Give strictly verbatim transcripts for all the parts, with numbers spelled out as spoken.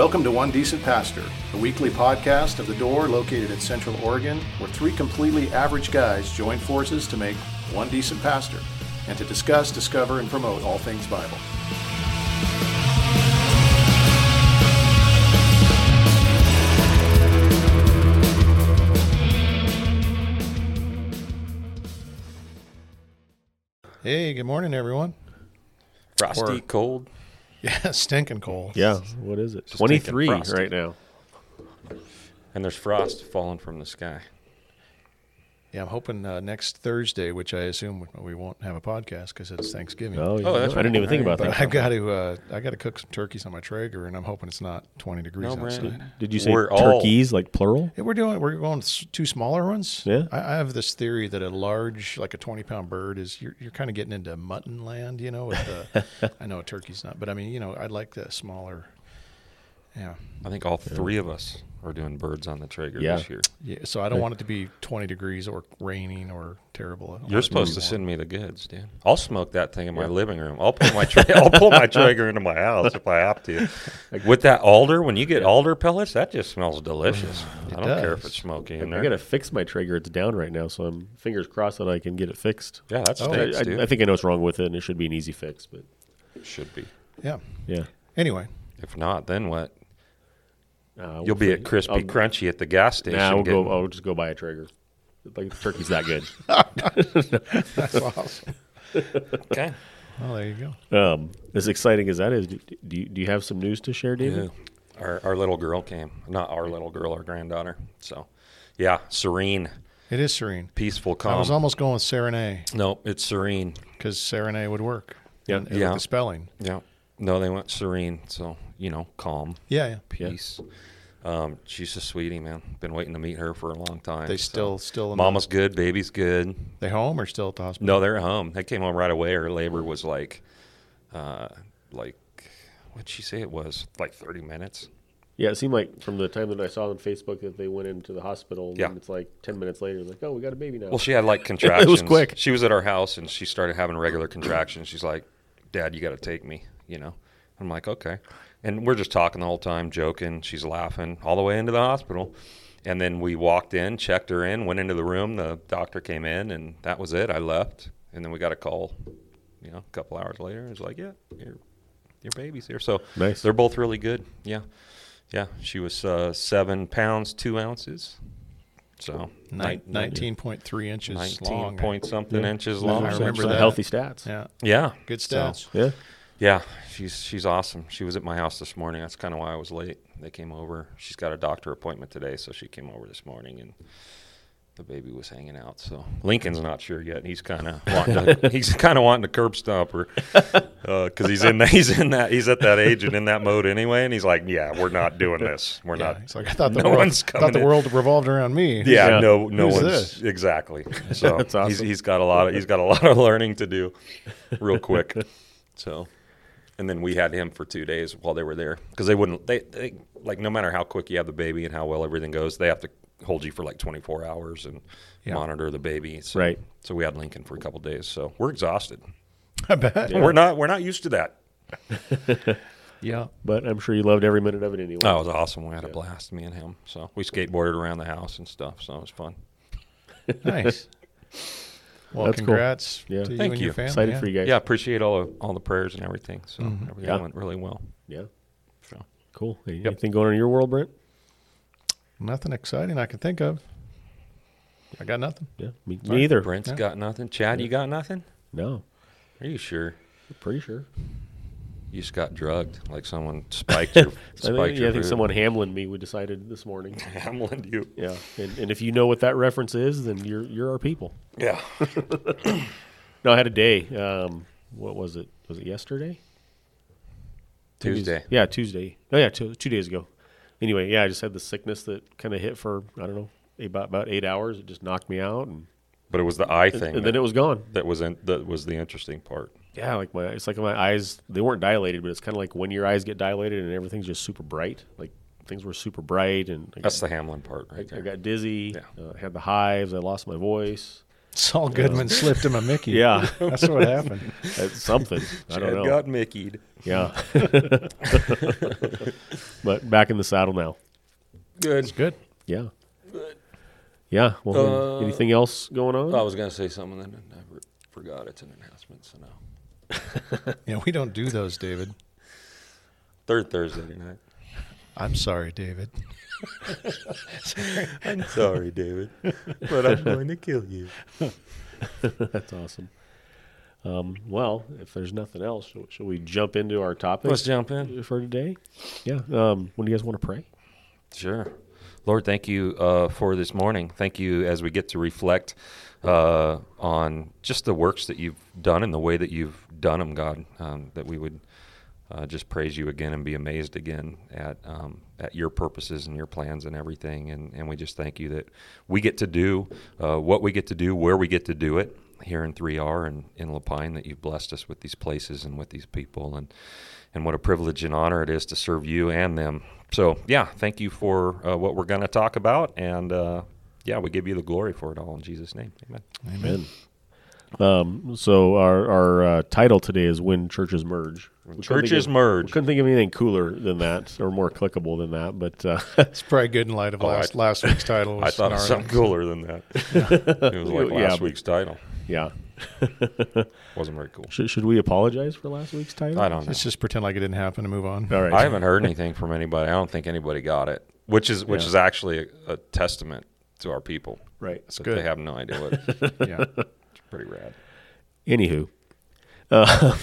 Welcome to One Decent Pastor, a weekly podcast of The Door located at Central Oregon, where three completely average guys join forces to make one decent pastor and to discuss, discover, and promote all things Bible. Hey, good morning, everyone. Frosty, or, cold. Yeah, stinking cold. Yeah, what is it? twenty-three right now. And there's frost falling from the sky. Yeah, I'm hoping uh, next Thursday, which I assume we won't have a podcast because it's Thanksgiving. Oh, yeah. oh that's I didn't even think about that. I've got to, uh, I got to cook some turkeys on my Traeger, and I'm hoping it's not twenty degrees no, outside. Brandon. Did you say we're turkeys, all... like plural? Yeah, we're doing. We're going two smaller ones. Yeah. I, I have this theory that a large, like a twenty-pound bird, is you're you're kind of getting into mutton land, you know. With the, I know a turkey's not, but I mean, you know, I'd like the smaller. Yeah. I think all three of us. We're doing birds on the Traeger yeah. this year. Yeah, so I don't want it to be twenty degrees or raining or terrible. You're supposed to send me the goods, dude. I'll smoke that thing in my yeah. living room. I'll pull my tra- I'll pull my Traeger into my house if I have to. With that alder, when you get alder pellets, that just smells delicious. It I don't does. care if it's smoky in there. I got to fix my Traeger. It's down right now, so I'm fingers crossed that I can get it fixed. Yeah, that's oh, fixed, I, dude. I, I think I know what's wrong with it, and it should be an easy fix, but it should be. Yeah. Yeah. Anyway, if not, then what? Uh, we'll You'll be at Crispy I'll, Crunchy at the gas station. Nah, we'll go, I'll just go buy a Traeger. Like, the turkey's that good. That's awesome. Okay. Well, there you go. Um, as exciting as that is, do, do, you, do you have some news to share, David? Yeah. Our, our little girl came. Not our little girl, our granddaughter. So, yeah, serene. It is serene. Peaceful, calm. I was almost going with Serenade. No, it's serene. Because Serenade would work. Yeah. Yeah. With the spelling. Yeah. No, they went serene, so, you know, calm. Yeah, yeah. Peace. Yeah. Um, she's a sweetie, man. Been waiting to meet her for a long time. They so. still, still. In Mama's the... good, baby's good. They home or still at the hospital? No, they're at home. They came home right away. Her labor was like, uh, like, what'd she say it was? Like thirty minutes? Yeah, it seemed like from the time that I saw on Facebook that they went into the hospital, and yeah. it's like ten minutes later, like, oh, we got a baby now. Well, she had like contractions. It was quick. She was at our house, and she started having regular contractions. She's like, Dad, you got to take me. You know, I'm like, okay. And we're just talking the whole time, joking. She's laughing all the way into the hospital. And then we walked in, checked her in, went into the room. The doctor came in, and that was it. I left. And then we got a call, you know, a couple hours later. It's like, yeah, your, your baby's here. So nice. They're both really good. Yeah. Yeah. She was uh, seven pounds, two ounces. So Nin- nineteen point three inches nineteen long. nineteen point something yeah. inches long. I remember the healthy stats. Yeah. Yeah. Good stats. So, yeah. Yeah, she's she's awesome. She was at my house this morning. That's kind of why I was late. They came over. She's got a doctor appointment today, so she came over this morning, and the baby was hanging out. So Lincoln's not sure yet. He's kind of wanting to, he's kind of wanting to curb stomp her because uh, he's in that he's in that he's at that age and in that mode anyway. And he's like, yeah, we're not doing this. We're yeah, not. He's like, I thought the no world, one's coming. I thought the world in. revolved around me. Yeah, yeah. no, no Who's one's this? Exactly. So That's awesome. he's he's got a lot of he's got a lot of learning to do, real quick. So. And then we had him for two days while they were there because they wouldn't, they, they like no matter how quick you have the baby and how well everything goes, they have to hold you for like twenty-four hours and yeah. monitor the baby. So, right. So we had Lincoln for a couple of days. So we're exhausted. I bet. Yeah. We're not, we're not used to that. yeah. But I'm sure you loved every minute of it anyway. Oh, it was awesome. We had yeah. a blast, me and him. So we skateboarded around the house and stuff. So it was fun. Nice. Well, That's congrats cool. yeah. to you Thank and you. your family. Excited yeah. for you guys. Yeah, appreciate all of, all the prayers and everything. So mm-hmm. everything yeah. went really well. Yeah. So cool. Anything yep. going on in your world, Brent? Nothing exciting I can think of. I got nothing. Yeah, me neither. Brent's yeah. got nothing. Chad, yeah. you got nothing? No. Are you sure? I'm pretty sure. You just got drugged, like someone spiked your. spiked I think, your yeah, I think someone Hamlin'd me. We decided this morning. Hamlin'd you. Yeah, and, and if you know what that reference is, then you're you're our people. Yeah. No, I had a day. Um, what was it? Was it yesterday? Tuesday. Was, yeah, Tuesday. No, yeah, two, two days ago. Anyway, yeah, I just had the sickness that kind of hit for I don't know about about eight hours. It just knocked me out, and but it was the eye thing, and, and then it was gone. That was in, that was the interesting part. Yeah, like my it's like my eyes, they weren't dilated, but it's kind of like when your eyes get dilated and everything's just super bright. Like things were super bright. and I That's got, the Hamlin part right I, there. I got dizzy. Yeah. Uh, I had the hives. I lost my voice. Saul Goodman uh, slipped him a Mickey. Yeah. That's what happened. That's something. I don't Chad know. Got Mickey'd. Yeah. But back in the saddle now. Good. It's good. Yeah. Good. Yeah. Well, uh, anything else going on? I was going to say something that I never forgot. It's an announcement, so no. Yeah, we don't do those, David. Third Thursday night. I'm sorry, David. sorry. I'm sorry, David, but I'm going to kill you. That's awesome. Um, well, if there's nothing else, shall, shall we jump into our topic? Let's jump in. For today? Yeah. Um, when do you guys want to pray? Sure. Lord, thank you uh, for this morning. Thank you as we get to reflect uh, on just the works that you've done and the way that you've done them, God, um, that we would uh, just praise you again and be amazed again at um, at your purposes and your plans and everything. And, and we just thank you that we get to do uh, what we get to do, where we get to do it here in three R and in La Pine, that you've blessed us with these places and with these people. And, and what a privilege and honor it is to serve you and them. So, yeah, thank you for uh, what we're going to talk about. And, uh, yeah, we give you the glory for it all in Jesus' name. Amen. Amen. Um, so our, our uh, title today is When Churches Merge. When churches of, merge. We couldn't think of anything cooler than that or more clickable than that. But uh, it's probably good in light of oh, last, I, last week's title. Was I thought it was something cooler than that. It was like last yeah, week's title. Yeah. Wasn't very cool. Should, should we apologize for last week's title? I don't know. Let's just pretend like it didn't happen and move on. All right. I haven't heard anything from anybody. I don't think anybody got it, which is which yeah. is actually a, a testament to our people. Right. That's good. They have no idea what. Yeah. It's pretty rad. Anywho, uh,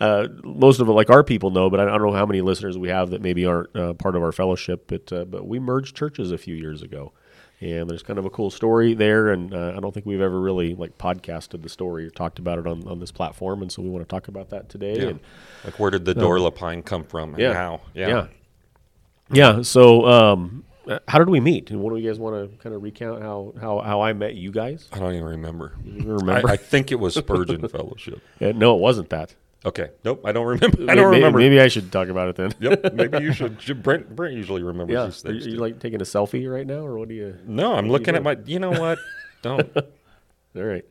uh, most of it, like our people know, but I don't know how many listeners we have that maybe aren't uh, part of our fellowship. But uh, but we merged churches a few years ago. And there's kind of a cool story there, and uh, I don't think we've ever really like podcasted the story or talked about it on, on this platform, and so we want to talk about that today. Yeah. And, like, where did the Door um, La Pine come from and yeah, how? Yeah. Yeah. Yeah. So um, how did we meet? And what do you guys want to kind of recount how, how, how I met you guys? I don't even remember. You don't even remember? I, I think it was Spurgeon Fellowship. Yeah, no, it wasn't that. Okay. Nope. I don't remember. I don't maybe, remember. Maybe I should talk about it then. Yep. Maybe you should. Brent, Brent usually remembers yeah. these things. Are you, you like taking a selfie right now, or what do you? No, I'm looking at my. You know what? Don't. All right.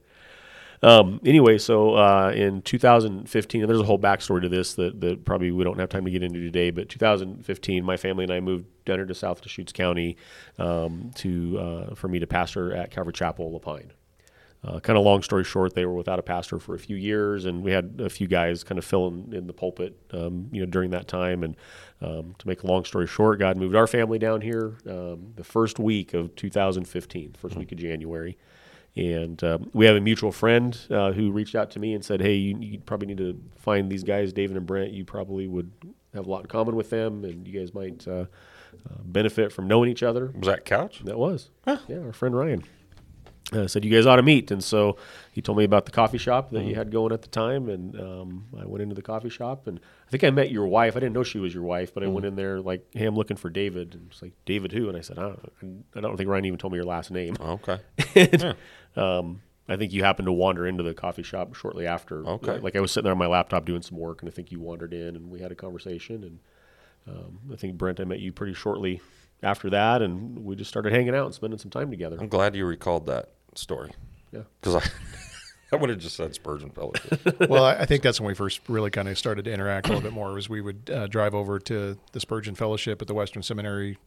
Um, anyway, so uh, in two thousand fifteen, and there's a whole backstory to this that, that probably we don't have time to get into today, but two thousand fifteen, my family and I moved down here to South Deschutes County um, to uh, for me to pastor at Calvary Chapel La Pine. Uh, kind of long story short, they were without a pastor for a few years, and we had a few guys kind of filling in the pulpit, um, you know, during that time. And um, to make a long story short, God moved our family down here um, the first week of two thousand fifteen, first mm-hmm. week of January. And um, we have a mutual friend uh, who reached out to me and said, hey, you, you probably need to find these guys, David and Brent. You probably would have a lot in common with them, and you guys might uh, uh, benefit from knowing each other. Was that Couch? That was. Huh. Yeah, our friend Ryan. Uh, said, you guys ought to meet. And so he told me about the coffee shop that mm-hmm. you had going at the time. And um, I went into the coffee shop, and I think I met your wife. I didn't know she was your wife, but I mm-hmm. went in there like, hey, I'm looking for David. And it's like, David who? And I said, I don't, I don't think Ryan even told me your last name. Oh, okay. And, yeah. um, I think you happened to wander into the coffee shop shortly after. Okay. Like I was sitting there on my laptop doing some work, and I think you wandered in, and we had a conversation. And um, I think, Brent, I met you pretty shortly after that, and we just started hanging out and spending some time together. I'm glad you recalled that story. Yeah. Because I, I would have just said Spurgeon Fellowship. Well, I think that's when we first really kind of started to interact a little bit more, was we would uh, drive over to the Spurgeon Fellowship at the Western Seminary,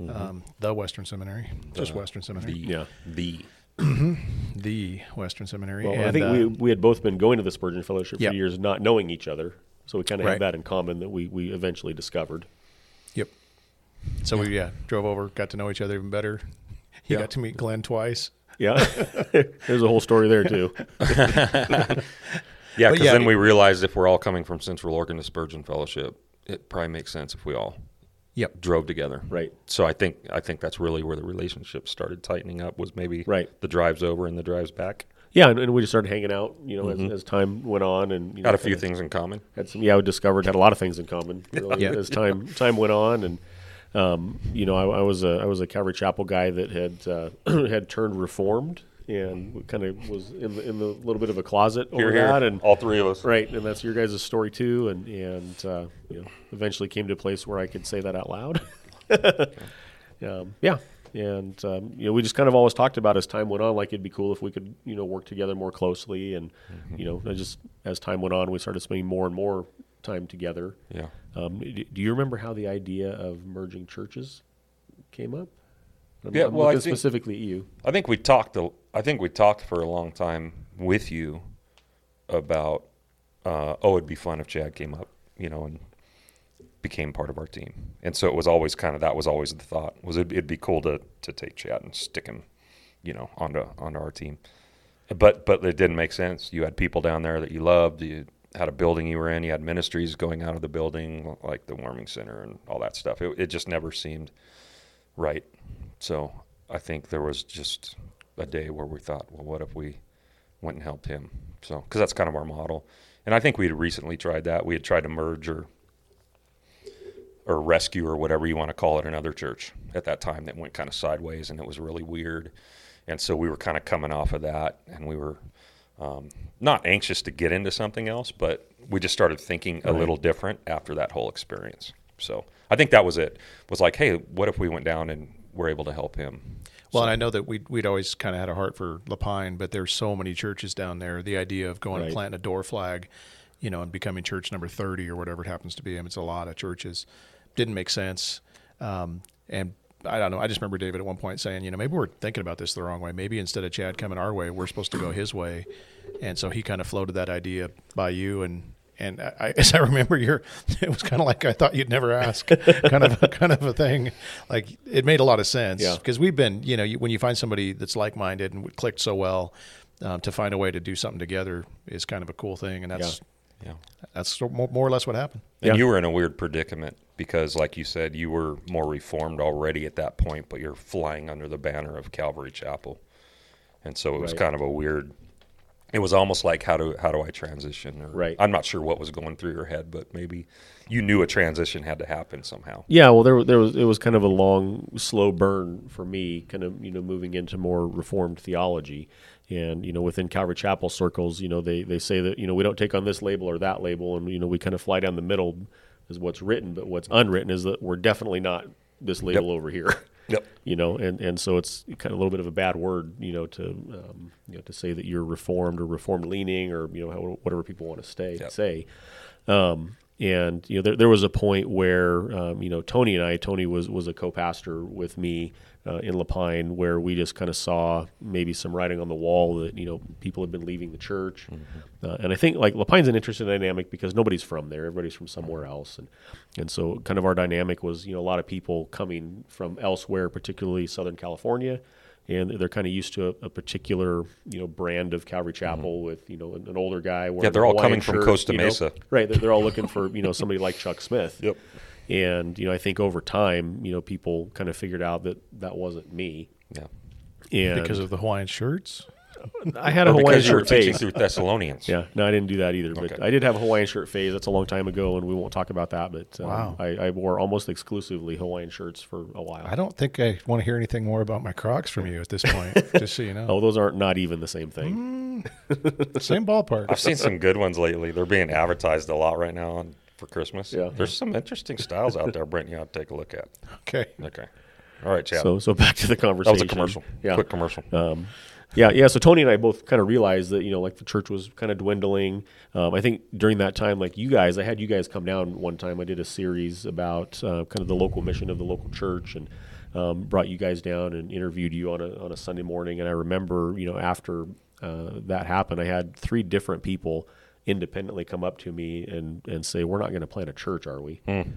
mm-hmm. um, the Western Seminary, just uh, Western Seminary. The, yeah. The. the Western Seminary. Well, and I think uh, we, we had both been going to the Spurgeon Fellowship yep. for years, not knowing each other. So we kind of right. had that in common that we, we eventually discovered. Yep. So yeah. we, yeah, drove over, got to know each other even better. He yeah. got to meet Glenn twice. Yeah. There's a whole story there, too. yeah, because yeah, then we realized if we're all coming from Central Oregon to Spurgeon Fellowship, it probably makes sense if we all yep. drove together. Right. So I think I think that's really where the relationship started tightening up, was maybe right. the drives over and the drives back. Yeah, and, and we just started hanging out, you know, mm-hmm. as, as time went on, and you know, had a few things in common. Had some, yeah, we discovered had a lot of things in common really, yeah. as time time went on, and. Um, you know, I, I was a I was a Calvary Chapel guy that had uh, had turned Reformed and kind of was in the, in the little bit of a closet over here, here. that, and all three of us, right? And that's your guys' story too, and and uh, you know, eventually came to a place where I could say that out loud. um, yeah, And, um, you know, we just kind of always talked about as time went on, like it'd be cool if we could, you know, work together more closely. And, mm-hmm. you know, I just as time went on, we started spending more and more time together. Yeah. Um, do you remember how the idea of merging churches came up? I'm, yeah, I'm well, I think, specifically you. I think we talked. A, I think we talked for a long time with you about, uh, oh, it'd be fun if Chad came up, you know, and became part of our team. And so it was always kind of, that was always the thought, was it'd, it'd be cool to to take Chad and stick him, you know, onto onto our team. But but it didn't make sense. You had people down there that you loved. You had a building you were in. You had ministries going out of the building, like the warming center and all that stuff. It, it just never seemed right. So I think there was just a day where we thought, well, what if we went and helped him? So, because that's kind of our model. And I think we had recently tried that. We had tried to merge or or rescue or whatever you want to call it another church at that time that went kind of sideways, and it was really weird. And so we were kind of coming off of that, and we were um, not anxious to get into something else, but we just started thinking a little different after that whole experience. So I think that was it. It was like, hey, what if we went down and were able to help him? Well, so. And I know that we'd, we'd always kind of had a heart for La Pine, but there's so many churches down there. The idea of going right. and planting a door flag, you know, and becoming church number thirty or whatever it happens to be, I mean, it's a lot of churches, didn't make sense. Um, and I don't know. I just remember David at one point saying, you know, maybe we're thinking about this the wrong way. Maybe instead of Chad coming our way, we're supposed to go his way. And so he kind of floated that idea by you, and And I, as I remember, your it was kind of like I thought you'd never ask, kind of a, kind of a thing. Like it made a lot of sense because yeah. we've been, you know, you, when you find somebody that's like-minded and clicked so well, um, to find a way to do something together is kind of a cool thing, and that's yeah, yeah. that's more, more or less what happened. And yeah. you were in a weird predicament because, like you said, you were more reformed already at that point, but you're flying under the banner of Calvary Chapel, and so it was right. kind of a weird. It was almost like, how do how do I transition? Or, right. I'm not sure what was going through your head, but maybe you knew a transition had to happen somehow. Yeah, well, there there was it was kind of a long, slow burn for me, kind of, you know, moving into more Reformed theology. And, you know, within Calvary Chapel circles, you know, they, they say that, you know, we don't take on this label or that label, and, you know, we kind of fly down the middle is what's written, but what's unwritten is that we're definitely not this label yep. over here. Yep. You know, and, and so it's kind of a little bit of a bad word, you know, to um, you know, to say that you're reformed or reformed leaning or, you know, whatever people want to stay, yep. say. Um, and, you know, there there was a point where, um, you know, Tony and I, Tony was, was a co-pastor with me uh, in La Pine, where we just kind of saw maybe some writing on the wall that, you know, people had been leaving the church. Mm-hmm. Uh, and I think, like, La Pine's an interesting dynamic because nobody's from there. Everybody's from somewhere else. And, and so kind of our dynamic was, you know, a lot of people coming from elsewhere, particularly Southern California. And they're kind of used to a, a particular, you know, brand of Calvary Chapel mm-hmm. with, you know, an, an older guy. Yeah, they're all coming shirt, from Costa Mesa. You know? Right, they're, they're all looking for, you know, somebody like Chuck Smith. Yep. And, you know, I think over time, you know, people kind of figured out that that wasn't me. Yeah. And because of the Hawaiian shirts? I had a Hawaiian because you were shirt teaching phase. Through Thessalonians. Yeah, no, I didn't do that either. But okay. I did have a Hawaiian shirt phase. That's a long time ago, and we won't talk about that. But um, wow. I, I wore almost exclusively Hawaiian shirts for a while. I don't think I want to hear anything more about my Crocs from you at this point, just so you know. Oh, those aren't not even the same thing. Mm, same ballpark. I've seen some good ones lately. They're being advertised a lot right now on, for Christmas. Yeah. There's some interesting styles out there, Brent, you ought to take a look at. Okay. Okay. All right, Chad. So, so back to the conversation. That was a commercial. Yeah. Quick commercial. Um Yeah, yeah. So Tony and I both kind of realized that, you know, like the church was kind of dwindling. Um, I think during that time, like you guys, I had you guys come down one time. I did a series about uh, kind of the local mission of the local church, and um, brought you guys down and interviewed you on a on a Sunday morning. And I remember, you know, after uh, that happened, I had three different people independently come up to me and, and say, "We're not going to plant a church, are we?" Mm.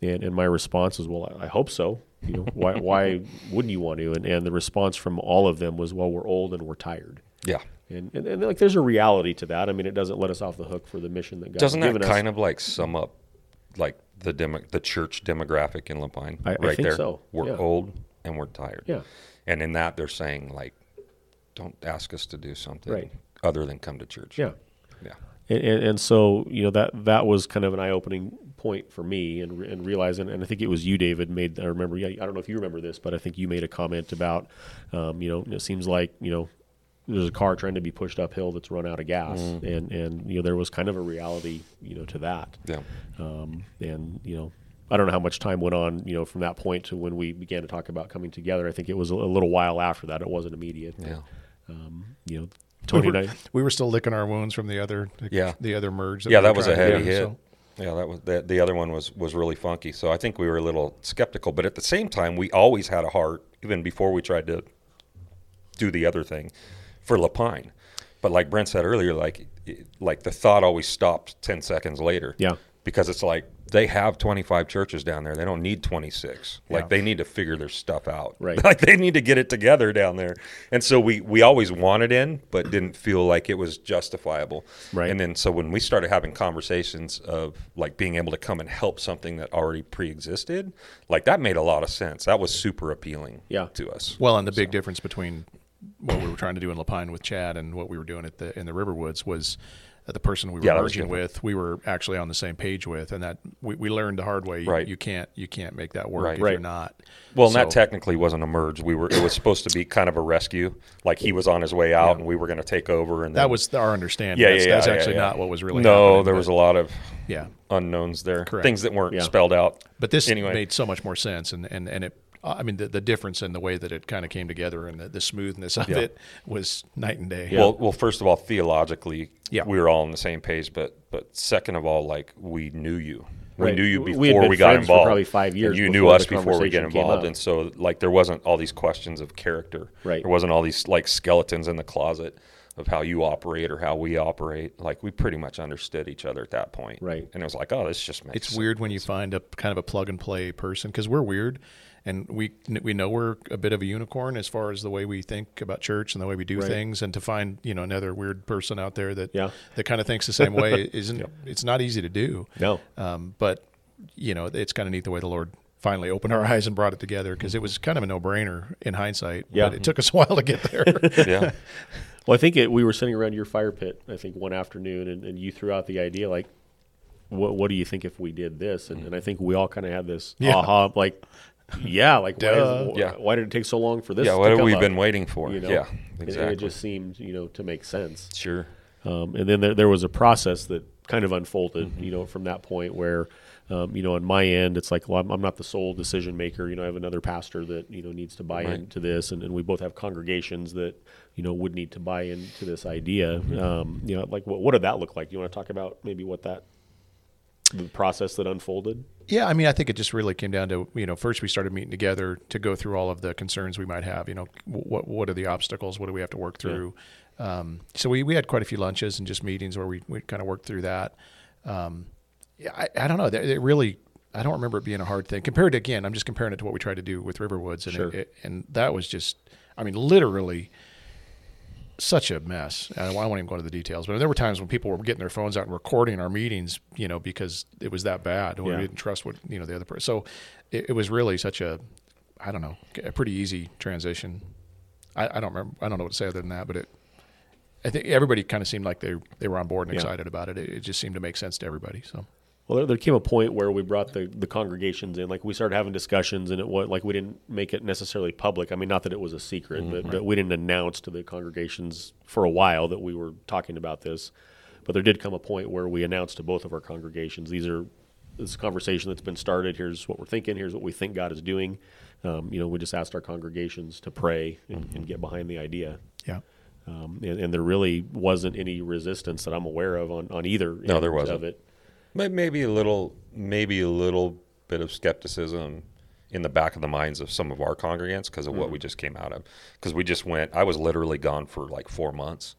And and my response was, "Well, I hope so. You know, why why wouldn't you want to?" And and the response from all of them was, "Well, we're old and we're tired." Yeah. And and, and like there's a reality to that. I mean, it doesn't let us off the hook for the mission that God's given us. Doesn't that kind of like sum up like the demo, the church demographic in La Pine? I, right I think there. So. We're yeah. old and we're tired. Yeah. And in that they're saying like, don't ask us to do something right. other than come to church. Yeah. Yeah. And, and, and so, you know, that that was kind of an eye-opening point for me, and and realizing, and I think it was you, David, made, I remember, yeah, I don't know if you remember this, but I think you made a comment about, um, you know, it seems like, you know, there's a car trying to be pushed uphill that's run out of gas, mm. and, and, you know, there was kind of a reality, you know, to that. Yeah. Um, and, you know, I don't know how much time went on, you know, from that point to when we began to talk about coming together. I think it was a little while after that. It wasn't immediate. Yeah. But, um, you know, Tony we were, and I, we were still licking our wounds from the other, yeah. the other merge. That yeah, we that was a heavy hit. So. Yeah, that was that, the other one was, was really funky. So I think we were a little skeptical, but at the same time, we always had a heart, even before we tried to do the other thing, for La Pine. But like Brent said earlier, like like the thought always stopped ten seconds later. Yeah, because it's like they have twenty-five churches down there; they don't need twenty-six. Yeah. Like they need to figure their stuff out. Right. Like they need to get it together down there. And so we we always wanted in, but didn't feel like it was justifiable. Right. And then so when we started having conversations of like being able to come and help something that already pre-existed, like that made a lot of sense. That was super appealing. Yeah. To us. Well, and the big so. difference between what we were trying to do in La Pine with Chad and what we were doing at the in the Riverwoods was the person we were yeah, merging with, we were actually on the same page with, and that we, we learned the hard way. Right. You can't you can't make that work right. if right. you're not. Well, so. And that technically wasn't a merge. We were it was supposed to be kind of a rescue, like he was on his way out yeah. and we were going to take over. And then, that was our understanding. Yeah, that's, yeah, that's yeah, actually yeah, yeah. not what was really. No, there was but, a lot of yeah unknowns there, correct. Things that weren't yeah. spelled out. But this anyway. made so much more sense, and and and it. I mean, the, the difference in the way that it kind of came together and the, the smoothness of yeah. it was night and day. Yeah. Well, well, first of all, theologically, yeah. we were all on the same page. But, but second of all, like we knew you, we right. knew you before we, had been we got involved. For probably five years. And you knew us before we got involved, and so like there wasn't all these questions of character. Right. There wasn't all these like skeletons in the closet of how you operate or how we operate. Like we pretty much understood each other at that point. Right. And it was like, oh, this just makes. It's sense. Weird when you find a kind of a plug and play person because we're weird. And we we know we're a bit of a unicorn as far as the way we think about church and the way we do right. things. And to find you know another weird person out there that yeah. that kind of thinks the same way isn't yeah. it's not easy to do. No, um, but you know it's kind of neat the way the Lord finally opened our eyes and brought it together because it was kind of a no brainer in hindsight. Yeah, but it took us a while to get there. yeah. Well, I think it, we were sitting around your fire pit. I think one afternoon, and, and you threw out the idea like. What, what do you think if we did this? And, and I think we all kind of had this yeah. aha, like, yeah, like why, is, yeah. why did it take so long for this? Yeah, what have we up? been waiting for? You know? Yeah, exactly. It, it just seemed, you know, to make sense. Sure. Um, and then there, there was a process that kind of unfolded, mm-hmm. you know, from that point where, um, you know, on my end, it's like, well, I'm, I'm not the sole decision maker. You know, I have another pastor that, you know, needs to buy right. into this, and, and we both have congregations that, you know, would need to buy into this idea. Mm-hmm. Um, you know, like what, what did that look like? You want to talk about maybe what that. The process that unfolded? Yeah, I mean, I think it just really came down to, you know, first we started meeting together to go through all of the concerns we might have, you know, what what are the obstacles? What do we have to work through? Yeah. Um, so we, we had quite a few lunches and just meetings where we, we kind of worked through that. Um, I, I don't know. It really, I don't remember it being a hard thing. Compared to, again, I'm just comparing it to what we tried to do with Riverwoods. And sure. it, it, and that was just, I mean, literally such a mess. I won't even go into the details, but there were times when people were getting their phones out and recording our meetings, you know, because it was that bad. Or yeah. we didn't trust what, you know, the other person. So it, it was really such a, I don't know, a pretty easy transition. I, I don't remember. I don't know what to say other than that, but it, I think everybody kind of seemed like they, they were on board and yeah. excited about it. it. It just seemed to make sense to everybody. So. Well, there, there came a point where we brought the, the congregations in. Like we started having discussions, and it was like we didn't make it necessarily public. I mean, not that it was a secret, mm-hmm. but, but we didn't announce to the congregations for a while that we were talking about this. But there did come a point where we announced to both of our congregations, these are this conversation that's been started. Here's what we're thinking. Here's what we think God is doing. Um, you know, we just asked our congregations to pray and, mm-hmm. and get behind the idea. Yeah. Um, and, and there really wasn't any resistance that I'm aware of on, on either no, end there wasn't. Of it. Maybe a little, maybe a little bit of skepticism in the back of the minds of some of our congregants because of mm-hmm. what we just came out of. Because we just went, I was literally gone for like four months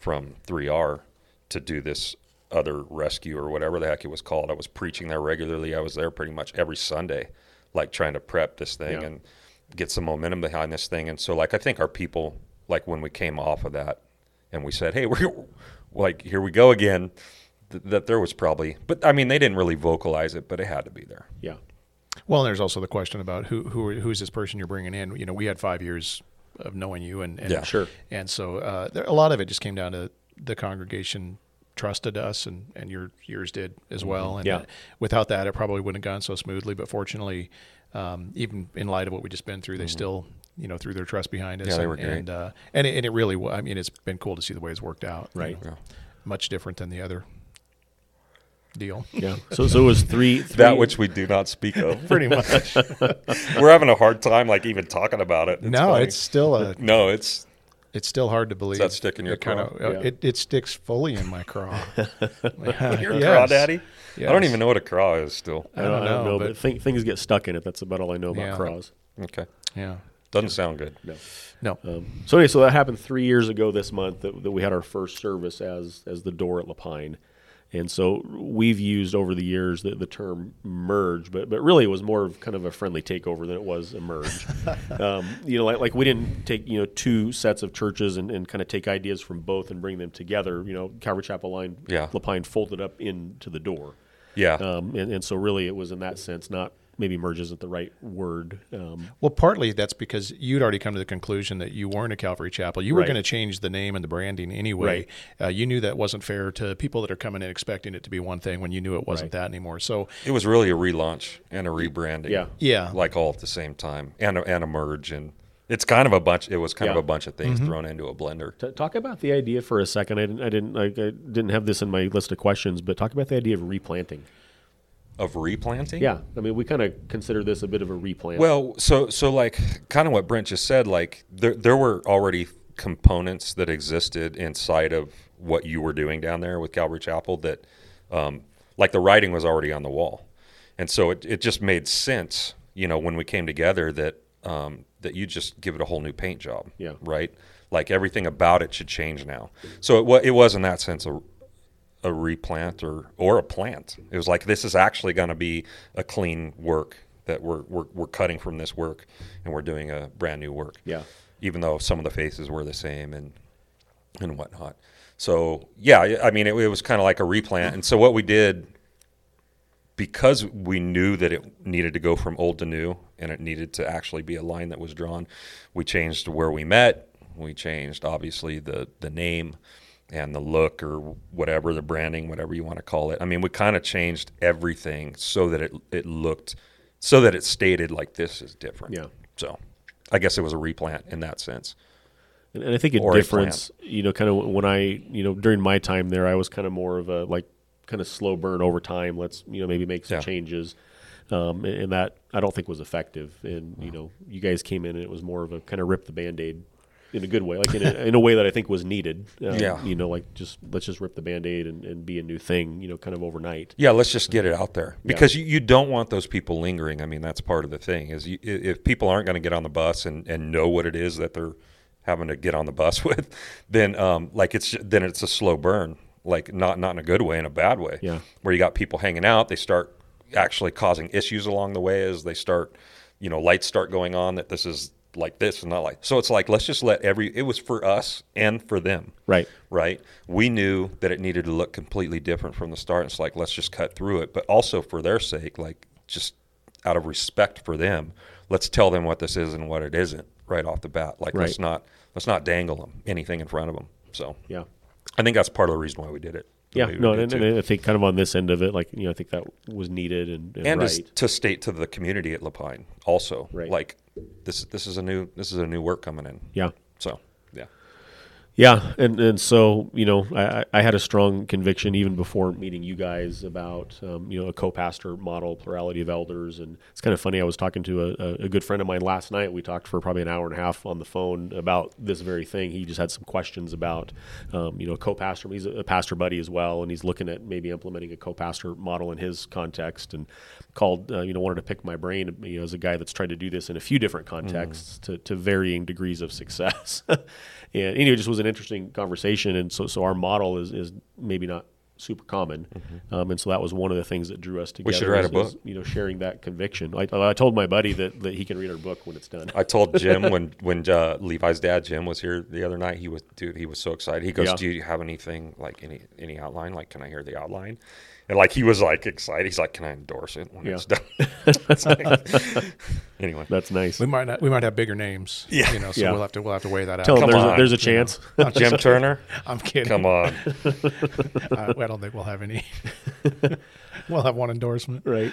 from three R to do this other rescue or whatever the heck it was called. I was preaching there regularly. I was there pretty much every Sunday, like trying to prep this thing yeah. and get some momentum behind this thing. And so, like, I think our people, like, when we came off of that and we said, hey, we're like, here we go again. That there was probably, but I mean, they didn't really vocalize it, but it had to be there. Yeah. Well, and there's also the question about who who who is this person you're bringing in? You know, we had five years of knowing you, and, and yeah, sure. And so uh, there, a lot of it just came down to the congregation trusted us, and and your yours did as well. And yeah. uh, without that, it probably wouldn't have gone so smoothly. But fortunately, um, even in light of what we just been through, they mm-hmm. still. You know, through their trust behind us. Yeah, they were and, great. And, uh, and, it, and it really, I mean, it's been cool to see the way it's worked out. Right. You know, yeah. Much different than the other. deal. Yeah. So so it was three, three. That which we do not speak of. Pretty much. We're having a hard time, like, even talking about it. It's no, funny. it's still a. no, it's. It's still hard to believe. Does that stick in your it craw? Kind of, yeah. it, it sticks fully in my craw. Your yes. craw daddy? Yes. I don't even know what a craw is still. I don't, I don't know, know, but, but th- things get stuck in it. That's about all I know about yeah. craws. Okay. Yeah. Doesn't yeah. sound good. No. No. Um, so anyway, so that happened three years ago this month that, that we had our first service as as the Door at La Pine. And so we've used over the years the, the term merge, but but really it was more of kind of a friendly takeover than it was a merge. um, you know, like, like we didn't take, you know, two sets of churches and, and kind of take ideas from both and bring them together. You know, Calvary Chapel Line, yeah. La Pine folded up into the Door. Yeah. Um, and, and so really it was in that sense not maybe merge isn't the right word. Um, well, partly that's because you'd already come to the conclusion that you weren't a Calvary Chapel. You were right. going to change the name and the branding anyway. Right. Uh, you knew that wasn't fair to people that are coming in expecting it to be one thing when you knew it wasn't right. that anymore. So it was really a relaunch and a rebranding. Yeah, yeah, like all at the same time, and a, and a merge, and it's kind of a bunch. It was kind yeah. of a bunch of things mm-hmm. thrown into a blender. T- talk about the idea for a second. I didn't. I didn't. I, I didn't have this in my list of questions, but talk about the idea of replanting. Of replanting? Yeah. I mean, we kind of consider this a bit of a replant. Well, so so like kind of what Brent just said, like there there were already components that existed inside of what you were doing down there with Calvary Chapel that um, like the writing was already on the wall. And so it, it just made sense, you know, when we came together that um, that you just give it a whole new paint job, yeah. right? Like everything about it should change now. So it, it was in that sense a a replant or, or a plant. It was like, this is actually going to be a clean work that we're, we're, we're cutting from this work and we're doing a brand new work. Yeah. Even though some of the faces were the same and, and whatnot. So yeah, I mean, it, it was kind of like a replant. And so what we did, because we knew that it needed to go from old to new and it needed to actually be a line that was drawn, we changed where we met. We changed obviously the, the name, and the look or whatever, the branding, whatever you want to call it. I mean, we kind of changed everything so that it it looked, so that it stated like this is different. Yeah. So I guess it was a replant in that sense. And, and I think a or difference, a you know, kind of when I, you know, during my time there, I was kind of more of a like kind of slow burn over time. Let's, you know, maybe make some yeah. changes. Um, and, and that I don't think was effective. And, wow. you know, you guys came in and it was more of a kind of rip the Band-Aid. In a good way, like in a, in a way that I think was needed. Uh, yeah. You know, like just let's just rip the Band-Aid and, and be a new thing, you know, kind of overnight. Yeah, let's just get it out there. Because yeah. you, you don't want those people lingering. I mean, that's part of the thing is you, if people aren't going to get on the bus and, and know what it is that they're having to get on the bus with, then um, like it's then it's a slow burn, like not, not in a good way, in a bad way. Yeah. Where you got people hanging out, they start actually causing issues along the way as they start, you know, lights start going on that this is, like this and not like so it's like let's just let every it was for us and for them right right we knew that it needed to look completely different from the start. It's like let's just cut through it, but also for their sake, like just out of respect for them, let's tell them what this is and what it isn't right off the bat. Like right. let's not let's not dangle them anything in front of them. So yeah, I think that's part of the reason why we did it. Yeah, no, and, and I think kind of on this end of it, like, you know, I think that was needed and and, and right. to state to the community at La Pine also, right. like this this is a new this is a new work coming in. Yeah, so yeah, yeah, and and so you know, I, I had a strong conviction even before meeting you guys about um, you know a co-pastor model, plurality of elders, and it's kind of funny. I was talking to a, a good friend of mine last night. We talked for probably an hour and a half on the phone about this very thing. He just had some questions about um, you know co-pastor. He's a pastor buddy as well, and he's looking at maybe implementing a co-pastor model in his context. And called uh, you know wanted to pick my brain, you know, as a guy that's tried to do this in a few different contexts mm. to to varying degrees of success. and anyway, it just was an interesting interesting conversation, and so so our model is, is maybe not super common, mm-hmm. um, and so that was one of the things that drew us together. We should write is, a book. Is, you know, sharing that conviction. I, I told my buddy that, that he can read our book when it's done. I told Jim when when uh, Levi's dad Jim was here the other night. He was dude. He was so excited. He goes, yeah. "Do you have anything like any any outline? Like, can I hear the outline?" And like he was like excited. He's like, "Can I endorse it when yeah. it's done?" It's like, anyway, that's nice. We might not, we might have bigger names. Yeah, you know, so yeah. we'll have to we'll have to weigh that out. Tell Come there's, on. A, there's a chance. You know, Jim Turner. I'm kidding. Come on. uh, I don't think we'll have any. We'll have one endorsement, right?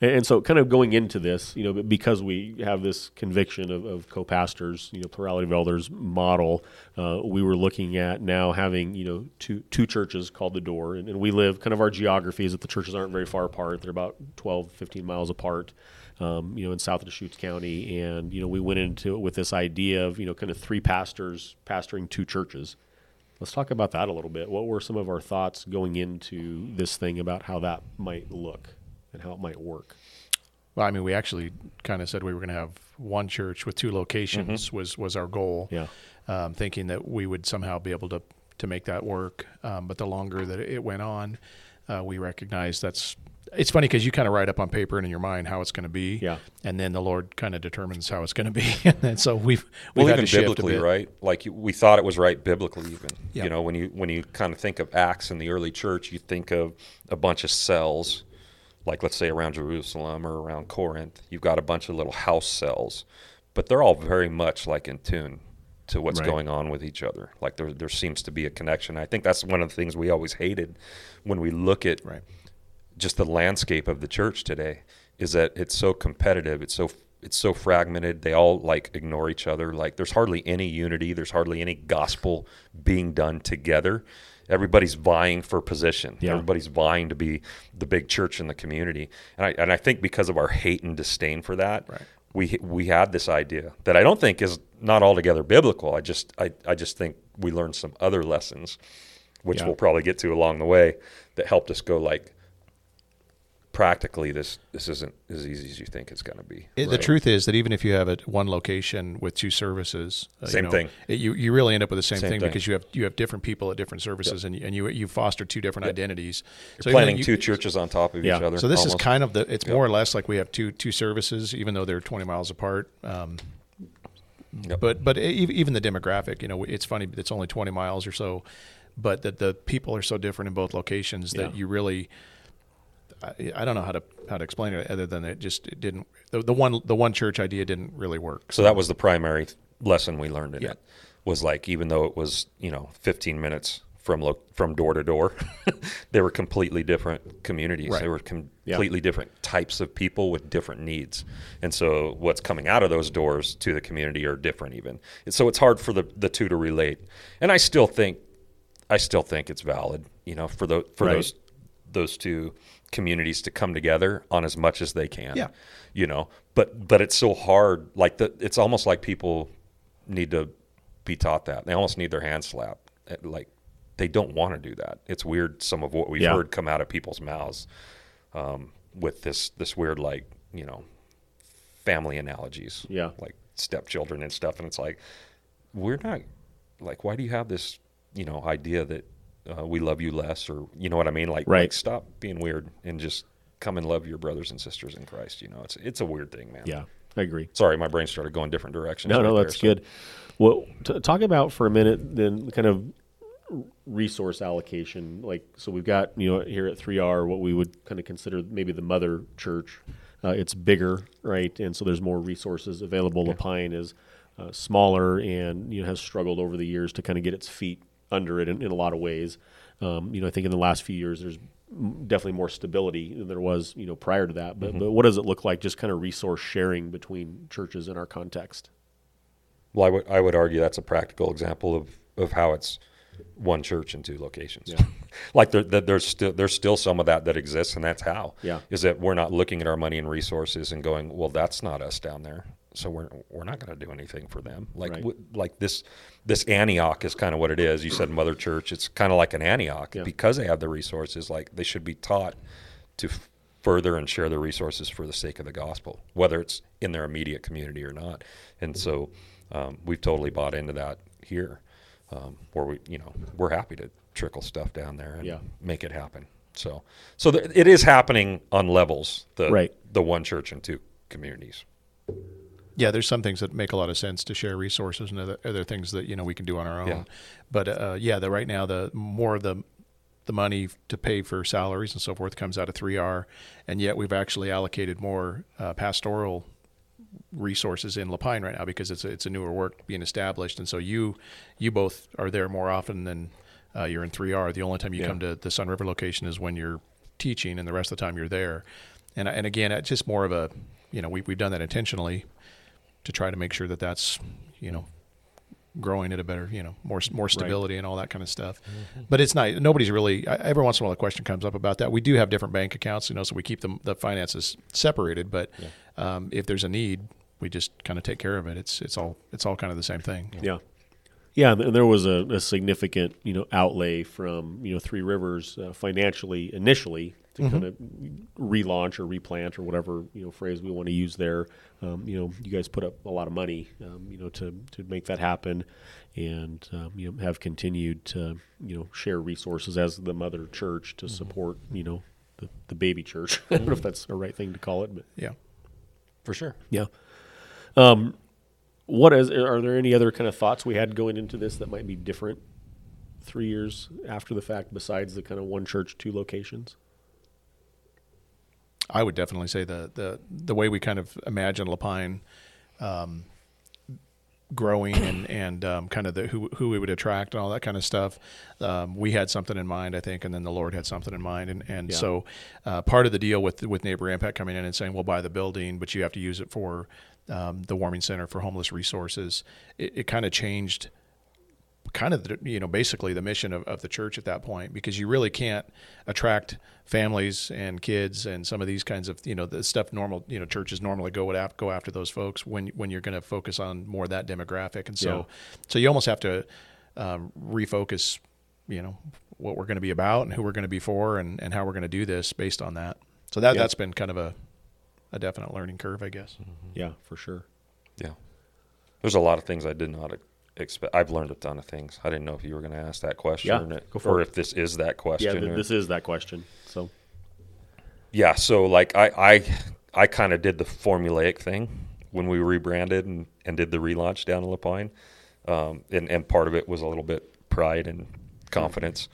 And so kind of going into this, you know, because we have this conviction of, of co-pastors, you know, plurality of elders model, uh, we were looking at now having, you know, two two churches called The Door. And, and we live, kind of our geography is that the churches aren't very far apart. They're about twelve, fifteen miles apart, um, you know, in South Deschutes County. And, you know, we went into it with this idea of, you know, kind of three pastors pastoring two churches. Let's talk about that a little bit. What were some of our thoughts going into this thing about how that might look and how it might work? Well, I mean, we actually kind of said we were going to have one church with two locations mm-hmm. was, was our goal, yeah. um, thinking that we would somehow be able to, to make that work. Um, but the longer that it went on, uh, we recognized that's, it's funny because you kind of write up on paper and in your mind how it's going to be, yeah. and then the Lord kind of determines how it's going to be. And so we've, we've well, had even to biblically, shift a bit. Right? Like we thought it was right biblically even. Yeah. You know, when you when you kind of think of Acts in the early church, you think of a bunch of cells. Like let's say around Jerusalem or around Corinth, you've got a bunch of little house cells, but they're all very much like in tune to what's right. going on with each other. Like there there seems to be a connection. I think that's one of the things we always hated when we look at right. just the landscape of the church today is that it's so competitive, it's so it's so fragmented, they all like ignore each other. Like there's hardly any unity, there's hardly any gospel being done together. Everybody's vying for position. Yeah. Everybody's vying to be the big church in the community. And I and I think because of our hate and disdain for that, right. we we had this idea that I don't think is not altogether biblical. I just I, I just think we learned some other lessons, which yeah. we'll probably get to along the way, that helped us go like, practically this this isn't as easy as you think it's going to be. It, right? The truth is that even if you have it one location with two services, uh, same you know, thing. It, you you really end up with the same, same thing, thing because you have you have different people at different services, yep. and and you you foster two different yep. identities. You're so planning you, two churches on top of yeah. each other. So this almost. is kind of the it's yep. more or less like we have two two services, even though they're twenty miles apart. Um, yep. But but even the demographic, you know, it's funny. It's only twenty miles or so, but that the people are so different in both locations that yeah. you really. I, I don't know how to how to explain it other than it just it didn't the, the one the one church idea didn't really work. So that was the primary lesson we learned in yeah. it was like even though it was you know fifteen minutes from lo- from door to door, they were completely different communities. Right. They were com- yeah. completely different types of people with different needs, and so what's coming out of those doors to the community are different even. And so it's hard for the the two to relate. And I still think I still think it's valid you know for the for right. those those two. communities to come together on as much as they can, yeah. you know, but, but it's so hard. Like the, it's almost like people need to be taught that. They almost need their hand slapped. Like they don't want to do that. It's weird. Some of what we've yeah. heard come out of people's mouths, um, with this, this weird, like, you know, family analogies, yeah, like stepchildren and stuff. And it's like, we're not like, why do you have this, you know, idea that, Uh, we love you less, or you know what I mean? Like, right. like, stop being weird and just come and love your brothers and sisters in Christ. You know, it's it's a weird thing, man. Yeah, I agree. Sorry, my brain started going different directions. No, right no, that's there, so. Good. Well, t- talk about for a minute then kind of resource allocation. Like, so we've got, you know, here at three R what we would kind of consider maybe the mother church. Uh, it's bigger, right? And so there's more resources available. Okay. La Pine is uh, smaller and, you know, has struggled over the years to kind of get its feet under it in, in a lot of ways. Um, you know, I think in the last few years, there's definitely more stability than there was, you know, prior to that. But, mm-hmm. but what does it look like just kind of resource sharing between churches in our context? Well, I would, I would argue that's a practical example of, of how it's one church in two locations. Yeah. Like there, there, there's still, there's still some of that that exists, and that's how, yeah. is that we're not looking at our money and resources and going, well, that's not us down there. So we're we're not going to do anything for them. Like right. w- like this this Antioch is kind of what it is. You said mother church. It's kind of like an Antioch yeah. because they have the resources. Like they should be taught to f- further and share their resources for the sake of the gospel, whether it's in their immediate community or not. And so um, we've totally bought into that here, um, where we you know we're happy to trickle stuff down there and yeah. make it happen. So so th- it is happening on levels. The right. the one church and two communities. Yeah, there's some things that make a lot of sense to share resources and other, other things that, you know, we can do on our own. Yeah. But, uh, yeah, the, right now, the more of the the money to pay for salaries and so forth comes out of three R, and yet we've actually allocated more uh, pastoral resources in La Pine right now because it's a, it's a newer work being established. And so you you both are there more often than uh, you're in three R. The only time you yeah. come to the Sun River location is when you're teaching, and the rest of the time you're there. And and again, it's just more of a, you know, we, we've done that intentionally to try to make sure that that's, you know, growing at a better, you know, more more stability right. and all that kind of stuff. Mm-hmm. But it's not, nobody's really, every once in a while a question comes up about that. We do have different bank accounts, you know, so we keep the, the finances separated. But yeah. um, if there's a need, we just kind of take care of it. It's it's all it's all kind of the same thing. Yeah. Yeah. Yeah, and there was a, a significant, you know, outlay from, you know, Three Rivers uh, financially initially to mm-hmm. kind of relaunch or replant or whatever, you know, phrase we want to use there. Um, you know, you guys put up a lot of money, um, you know, to, to make that happen and, um, you know, have continued to, you know, share resources as the mother church to support, you know, the, the baby church. I don't know if that's the right thing to call it, but yeah, for sure. Yeah. Um, What is? Are there any other kind of thoughts we had going into this that might be different three years after the fact besides the kind of one church, two locations? I would definitely say the the, the way we kind of imagine La Pine um, growing and, and um, kind of the who who we would attract and all that kind of stuff. Um, we had something in mind, I think, and then the Lord had something in mind. And, and yeah. so uh, part of the deal with, with Neighbor Impact coming in and saying, we'll buy the building, but you have to use it for Um, the warming center for homeless resources, it, it kind of changed kind of, the, you know, basically the mission of, of the church at that point, because you really can't attract families and kids and some of these kinds of, you know, the stuff normal, you know, churches normally go after, go after those folks when, when you're going to focus on more of that demographic. And so, yeah. so you almost have to um, refocus, you know, what we're going to be about and who we're going to be for and, and how we're going to do this based on that. So that, yeah. that's been kind of a, a definite learning curve, I guess. Mm-hmm. Yeah, for sure. Yeah. There's a lot of things I did not expect. I've learned a ton of things. I didn't know if you were going to ask that question yeah, or, not, go for or it. if this is that question. Yeah, th- or, this is that question. So. Yeah, so like I I, I kind of did the formulaic thing when we rebranded and, and did the relaunch down in La Pine. Um, and, and part of it was a little bit pride and confidence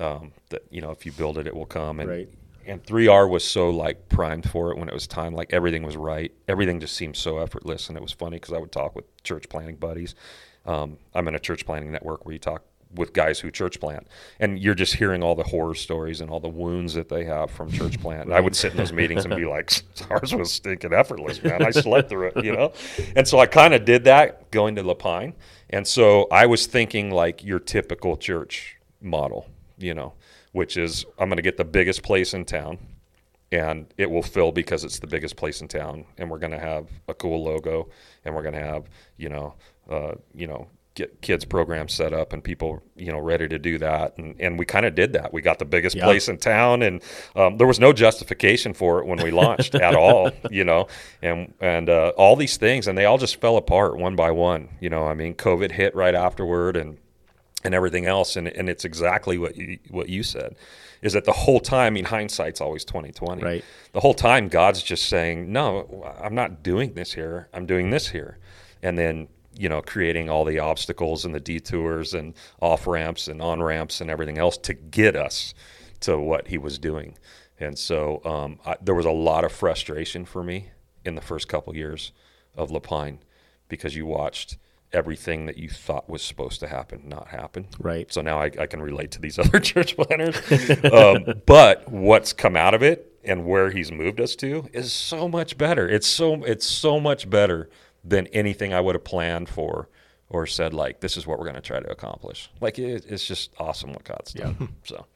um, that, you know, if you build it, it will come. And, right. And three R was so like primed for it when it was time, like everything was right. Everything just seemed so effortless. And it was funny because I would talk with church planning buddies. Um, I'm in a church planning network where you talk with guys who church plant. And you're just hearing all the horror stories and all the wounds that they have from church plant. And I would sit in those meetings and be like, ours was stinking effortless, man. I slept through it, you know? And so I kind of did that going to La Pine. And so I was thinking like your typical church model, you know, which is I'm going to get the biggest place in town, and it will fill because it's the biggest place in town, and we're going to have a cool logo, and we're going to have, you know, uh, you know, get kids programs set up and people, you know, ready to do that. And, and we kind of did that. We got the biggest yeah. place in town, and um, there was no justification for it when we launched at all, you know, and, and uh, all these things, and they all just fell apart one by one. You know, I mean, COVID hit right afterward, and and everything else. And and it's exactly what you, what you said is that the whole time, I mean, hindsight's always twenty twenty, right? The whole time God's just saying, no, I'm not doing this here. I'm doing this here. And then, you know, creating all the obstacles and the detours and off ramps and on ramps and everything else to get us to what he was doing. And so, um, I, there was a lot of frustration for me in the first couple years of La Pine, because you watched everything that you thought was supposed to happen not happen. Right. So now I, I can relate to these other church planners. um, but what's come out of it and where he's moved us to is so much better. It's so it's so much better than anything I would have planned for or said, like, this is what we're going to try to accomplish. Like, it, it's just awesome what God's done. Yeah. So.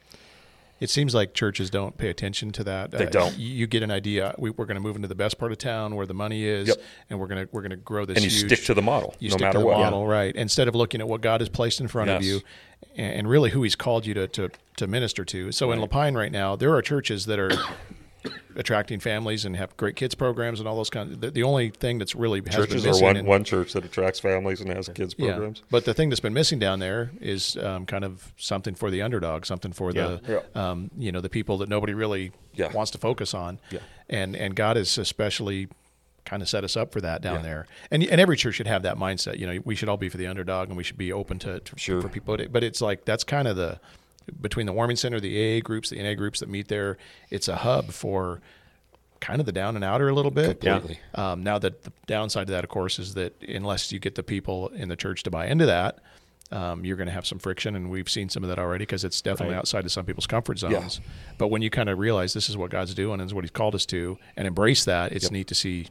It seems like churches don't pay attention to that. They uh, don't. You get an idea. We, we're going to move into the best part of town where the money is, yep. and we're going to we're going to grow this. And you huge, stick to the model. You no stick matter to the what. model, yeah. right? Instead of looking at what God has placed in front yes. of you, and, and really who He's called you to to, to minister to. So right. in La Pine right now, there are churches that are attracting families and have great kids programs and all those kinds. Of, the, the only thing that's really has churches been missing are one in, one church that attracts families and has kids programs. Yeah. But the thing that's been missing down there is um, kind of something for the underdog, something for yeah. the yeah. Um, you know the people that nobody really yeah. wants to focus on. Yeah. And and God has especially kind of set us up for that down yeah. there. And and every church should have that mindset. You know, we should all be for the underdog and we should be open to, to sure. for people. But it's like that's kind of the. Between the warming center, the A A groups, the N A groups that meet there, it's a hub for kind of the down and outer a little bit. Completely. Um, now, that the downside to that, of course, is that unless you get the people in the church to buy into that, um, you're going to have some friction, and we've seen some of that already because it's definitely right. outside of some people's comfort zones. Yeah. But when you kind of realize this is what God's doing and is what He's called us to, and embrace that, it's yep. neat to see,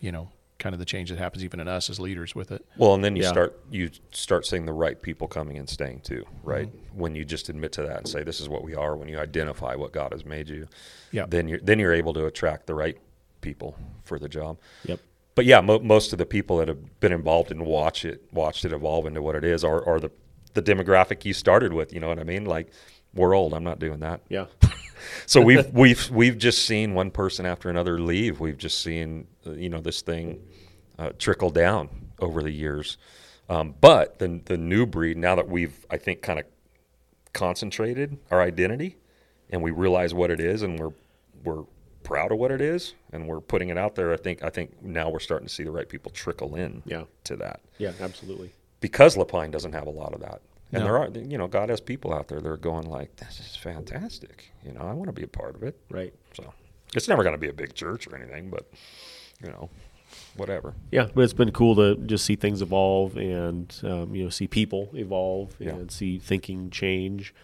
you know, kind of the change that happens even in us as leaders with it. Well, and then you yeah. start you start seeing the right people coming and staying too, right? Mm-hmm. When you just admit to that and say, this is what we are, when you identify what God has made you, yeah. then you're then you're able to attract the right people for the job. Yep. But yeah, mo- most of the people that have been involved and watch it, watched it evolve into what it is are, are the, the demographic you started with, you know what I mean? Like, we're old, I'm not doing that. Yeah. So we've we've we've just seen one person after another leave. We've just seen, you know, this thing uh, trickle down over the years. Um, but the the new breed, now that we've, I think, kind of concentrated our identity and we realize what it is, and we're we're proud of what it is, and we're putting it out there. I think I think now we're starting to see the right people trickle in yeah. to that. Yeah, absolutely. Because La Pine doesn't have a lot of that. And no. there are, you know, God has people out there that are going like, this is fantastic. You know, I want to be a part of it. Right. So it's never going to be a big church or anything, but, you know, whatever. Yeah, but it's been cool to just see things evolve and, um, you know, see people evolve yeah. and see thinking change.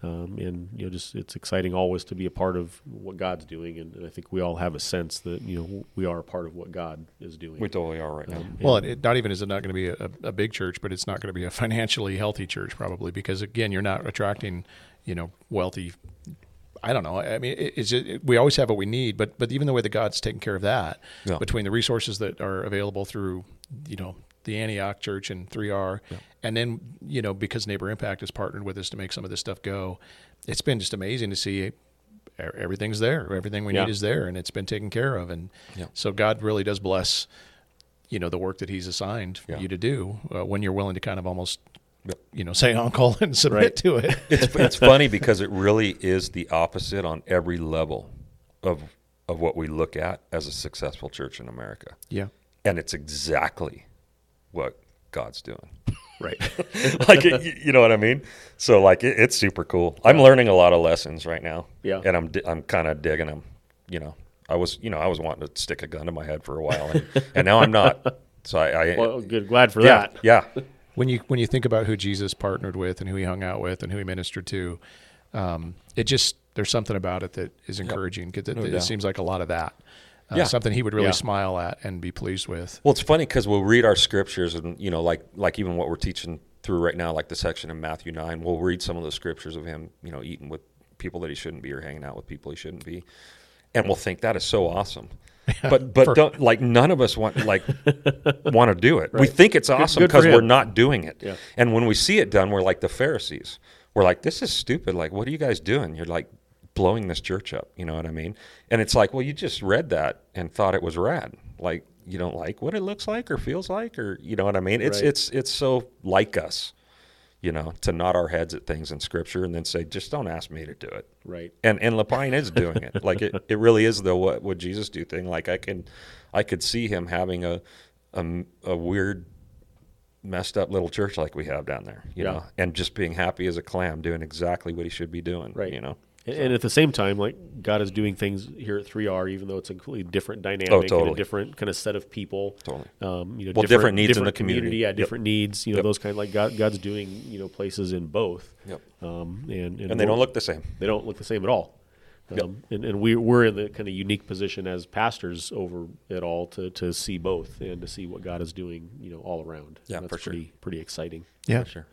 Um, and, you know, just it's exciting always to be a part of what God's doing. And, and I think we all have a sense that, you know, we are a part of what God is doing. We totally are right now. Um, well, it, it, not even is it not going to be a, a big church, but it's not going to be a financially healthy church probably because, again, you're not attracting, you know, wealthy, I don't know. I mean, it's it, we always have what we need, but but even the way that God's taking care of that yeah. between the resources that are available through, you know, the Antioch Church and three R. Yeah. And then, you know, because Neighbor Impact has partnered with us to make some of this stuff go, it's been just amazing to see everything's there. Everything we yeah. need is there, and it's been taken care of. And yeah. so God really does bless, you know, the work that He's assigned for yeah. you to do uh, when you're willing to kind of almost, you know, say on call and submit right. to it. It's, it's funny because it really is the opposite on every level of of what we look at as a successful church in America. Yeah. And it's exactly what God's doing. Right. Like, it, you know what I mean? So like, it, it's super cool. I'm learning a lot of lessons right now. Yeah. And I'm, I'm kind of digging them. You know, I was, you know, I was wanting to stick a gun to my head for a while, and, and now I'm not. So I, I well, good. Glad for yeah, that. Yeah. When you, when you think about who Jesus partnered with and who He hung out with and who He ministered to, um, it just, there's something about it that is encouraging. Yep. It, no it, it seems like a lot of that. Uh, yeah. Something He would really yeah. smile at and be pleased with. Well, it's funny because we'll read our scriptures and, you know, like like even what we're teaching through right now, like the section in Matthew nine, we'll read some of those scriptures of Him, you know, eating with people that He shouldn't be or hanging out with people He shouldn't be. And we'll think that is so awesome. Yeah, but but for, don't, like none of us want like want to do it. Right. We think it's awesome because we're not doing it. Yeah. And when we see it done, we're like the Pharisees. We're like, this is stupid. Like, what are you guys doing? You're like, blowing this church up, you know what I mean? And it's like, well, you just read that and thought it was rad. Like, you don't like what it looks like or feels like, or you know what I mean? It's right. it's it's so like us, you know, to nod our heads at things in Scripture and then say, just don't ask me to do it. Right. And and La Pine is doing it. Like it, it really is the what would Jesus do thing. Like I can, I could see Him having a a, a weird, messed up little church like we have down there, you yeah. know, and just being happy as a clam, doing exactly what He should be doing. Right. You know. And at the same time, like God is doing things here at three R, even though it's a completely different dynamic oh, totally. and a different kind of set of people. Totally. Um, you know, well, different, different needs different in the community. community yeah, different yep. needs. You know, yep. those kind of like God, God's doing, you know, places in both. Yep. Um, and, and, and they don't look the same. They don't look the same at all. Um, yep. And, and we, we're in the kind of unique position as pastors over it all to, to see both and to see what God is doing, you know, all around. Yeah, that's for pretty, sure. pretty exciting. Yeah, for sure.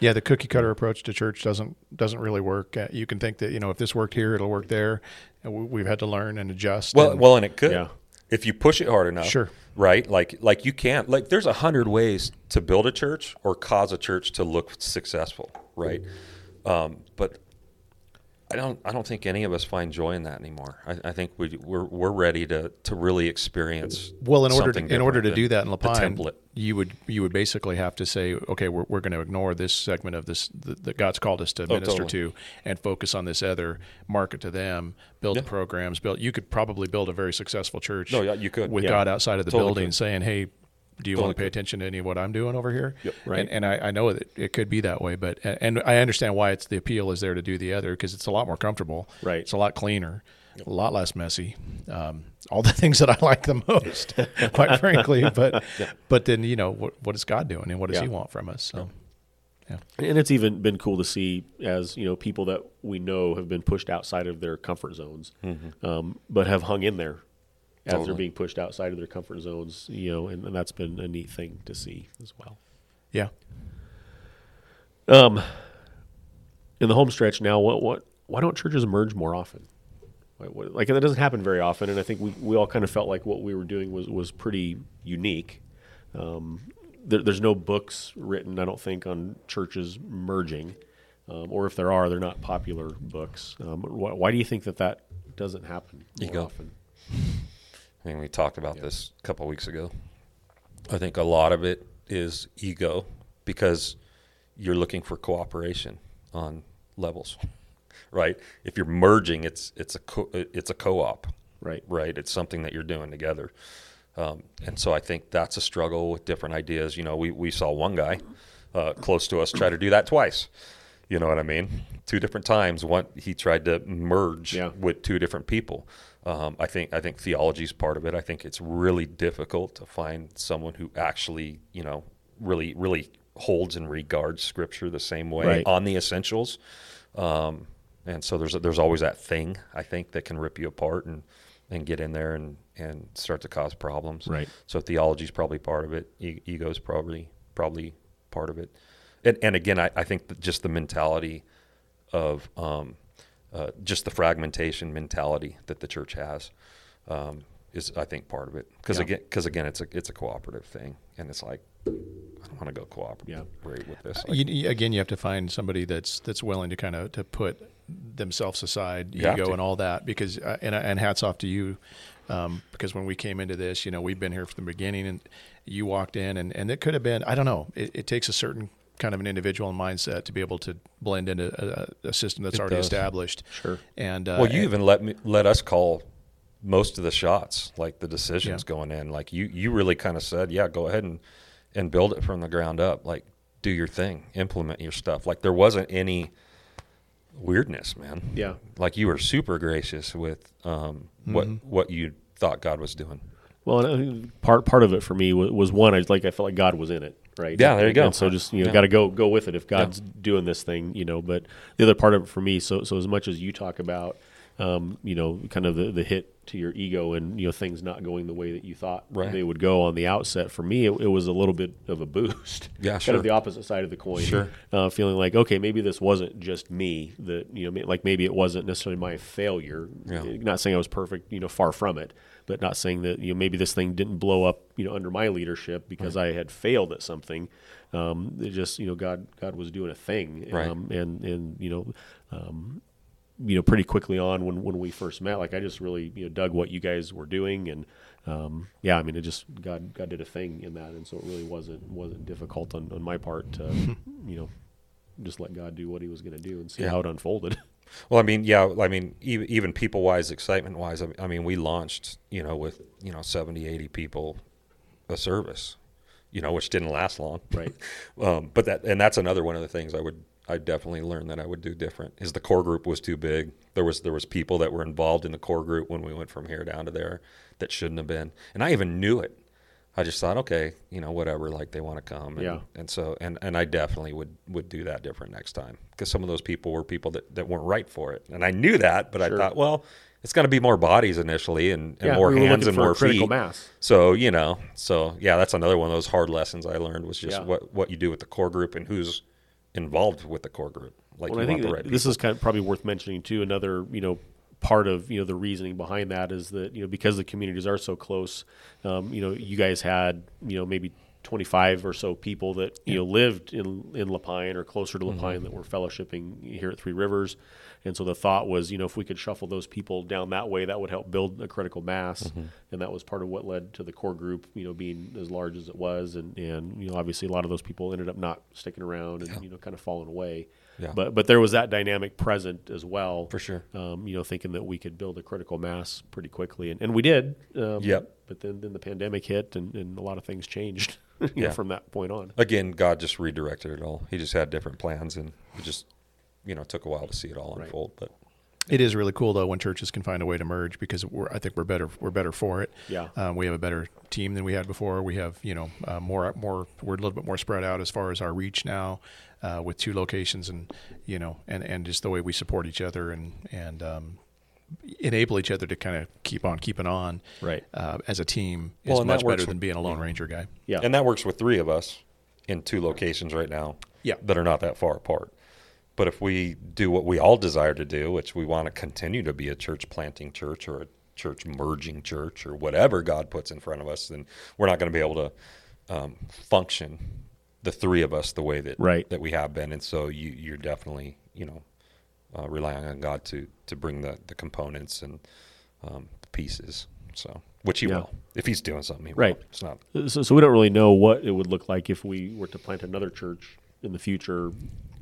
Yeah, the cookie cutter approach to church doesn't doesn't really work. Uh, you can think that, you know, if this worked here, it'll work there. And we, we've had to learn and adjust. Well, and, well, and it could yeah. if you push it hard enough. Sure, right? Like, like you can't. Like, there's a hundred ways to build a church or cause a church to look successful, right? Um, but I don't I don't think any of us find joy in that anymore. I, I think we we're we're ready to to really experience. Well, in order to, in order to do that in La Pine, you would you would basically have to say, okay, we're we're going to ignore this segment of this th- that God's called us to oh, minister totally. to, and focus on this other, market to them, build yeah. the programs, build. You could probably build a very successful church. No, yeah, you could with yeah. God outside of the totally building, could. saying, hey, do you totally want to pay could. attention to any of what I'm doing over here? Yep. Right. And, and I, I know that it could be that way, but and I understand why it's the appeal is there to do the other because it's a lot more comfortable. Right. It's a lot cleaner. A lot less messy, um, all the things that I like the most, quite frankly. But yeah. but then, you know, what, what is God doing and what does yeah. He want from us? So. Yeah. And it's even been cool to see as, you know, people that we know have been pushed outside of their comfort zones, mm-hmm. um, but have hung in there as totally. They're being pushed outside of their comfort zones, you know, and, and that's been a neat thing to see as well. Yeah. Um, in the home stretch now, what, what, why don't churches merge more often? Like, what, like that doesn't happen very often. And I think we, we all kind of felt like what we were doing was, was pretty unique. Um, There, there's no books written, I don't think, on churches merging, um, or if there are, they're not popular books. Um, but wh- why do you think that that doesn't happen more Ego. often? I mean, we talked about yeah. this a couple of weeks ago. I think a lot of it is ego because you're looking for cooperation on levels, right? If you're merging, it's it's a co- it's a co-op, right? Right. It's something that you're doing together. Um, and so I think that's a struggle with different ideas. You know, we, we saw one guy uh, close to us try to do that twice. You know what I mean? Two different times. One, he tried to merge yeah. with two different people. Um, I think I think theology is part of it. I think it's really difficult to find someone who actually, you know, really really holds and regards Scripture the same way right. on the essentials. Um, and so there's there's always that thing, I think, that can rip you apart and and get in there and, and start to cause problems. Right. So theology is probably part of it. E- Ego is probably probably part of it. And and again, I, I think that just the mentality of um, uh, just the fragmentation mentality that the church has um, is, I think, part of it. Because yeah. again, because again, it's a it's a cooperative thing, and it's like I don't want to go cooperative yeah. right with this. Like, you, again, you have to find somebody that's that's willing to kind of to put themselves aside, you ego and all that, because uh, and and hats off to you. Um, because when we came into this, you know, we've been here from the beginning and you walked in and, and it could have been, I don't know, it, it takes a certain kind of an individual mindset to be able to blend into a, a system that's it already does. established. Sure. And, uh, well, you and, even let me, let us call most of the shots, like the decisions yeah. going in, like you, you really kind of said, yeah, go ahead and, and build it from the ground up. Like do your thing, implement your stuff. Like there wasn't any weirdness, man. Yeah. Like you were super gracious with, um, what mm-hmm. what you thought God was doing. Well, and part part of it for me was, was one, I was like I felt like God was in it, right? Yeah, there you go. And so just you know, yeah. got to go go with it if God's yeah. doing this thing, you know. But the other part of it for me, so so as much as you talk about, um, you know, kind of the, the hit to your ego and you know things not going the way that you thought right. they would go on the outset. For me, it, it was a little bit of a boost. Yeah, kind sure. of the opposite side of the coin. Sure, uh, feeling like okay, maybe this wasn't just me. That you know, like maybe it wasn't necessarily my failure. Yeah. Not saying I was perfect. You know, far from it. But not saying that you know maybe this thing didn't blow up. You know, under my leadership because right. I had failed at something. Um, it just you know, God, God was doing a thing. Right. Um, and and you know. Um, you know, pretty quickly on when, when we first met, like I just really, you know, dug what you guys were doing. And, um, yeah, I mean, it just, God, God did a thing in that. And so it really wasn't, wasn't difficult on, on my part to, you know, just let God do what he was going to do and see yeah. how it unfolded. Well, I mean, yeah, I mean, even, even people wise, excitement wise, I mean, we launched, you know, with, you know, seventy, eighty people a service, you know, which didn't last long. Right. um, but that, and that's another one of the things I would, I definitely learned that I would do different is the core group was too big. There was, there was people that were involved in the core group when we went from here down to there that shouldn't have been. And I even knew it. I just thought, okay, you know, whatever, like they want to come. And, yeah. and so, and, and I definitely would, would do that different next time because some of those people were people that, that weren't right for it. And I knew that, but sure. I thought, well, it's going to be more bodies initially and, and yeah, more we hands and more feet. Mass. So, you know, so yeah, that's another one of those hard lessons I learned was just yeah. what, what you do with the core group and who's involved with the core group. Like well, you I want think the right this people. Is kind of probably worth mentioning too. Another, you know, part of, you know, the reasoning behind that is that, you know, because the communities are so close, um, you know, you guys had, you know, maybe twenty-five or so people that, you yeah. know, lived in, in La Pine or closer to La Pine mm-hmm. that were fellowshipping here at Three Rivers. And so the thought was, you know, if we could shuffle those people down that way, that would help build a critical mass. Mm-hmm. And that was part of what led to the core group, you know, being as large as it was. And, and you know, obviously a lot of those people ended up not sticking around and, yeah. you know, kind of falling away. Yeah. But but there was that dynamic present as well. For sure. Um, you know, thinking that we could build a critical mass pretty quickly. And, and we did. Um, yep. But then, then the pandemic hit and, and a lot of things changed you yeah. know, from that point on. Again, God just redirected it all. He just had different plans and it just, you know, took a while to see it all right. unfold. But It is really cool though when churches can find a way to merge, because we're, I think we're better we're better for it. Yeah, um, we have a better team than we had before. We have you know uh, more more we're a little bit more spread out as far as our reach now, uh, with two locations, and you know and, and just the way we support each other and and um, enable each other to kind of keep on keeping on right uh, as a team is well, much better with, than being a Lone yeah. Ranger guy. Yeah, and that works with three of us in two locations right now. Yeah, that are not that far apart. But if we do what we all desire to do, which we want to continue to be a church planting church or a church merging church or whatever God puts in front of us, then we're not going to be able to um, function, the three of us, the way that right. that we have been. And so you, you're definitely, you know, uh, relying on God to to bring the, the components and um, pieces. So, which he yeah. will, if he's doing something. He right. Will. It's not. So, so we don't really know what it would look like if we were to plant another church in the future.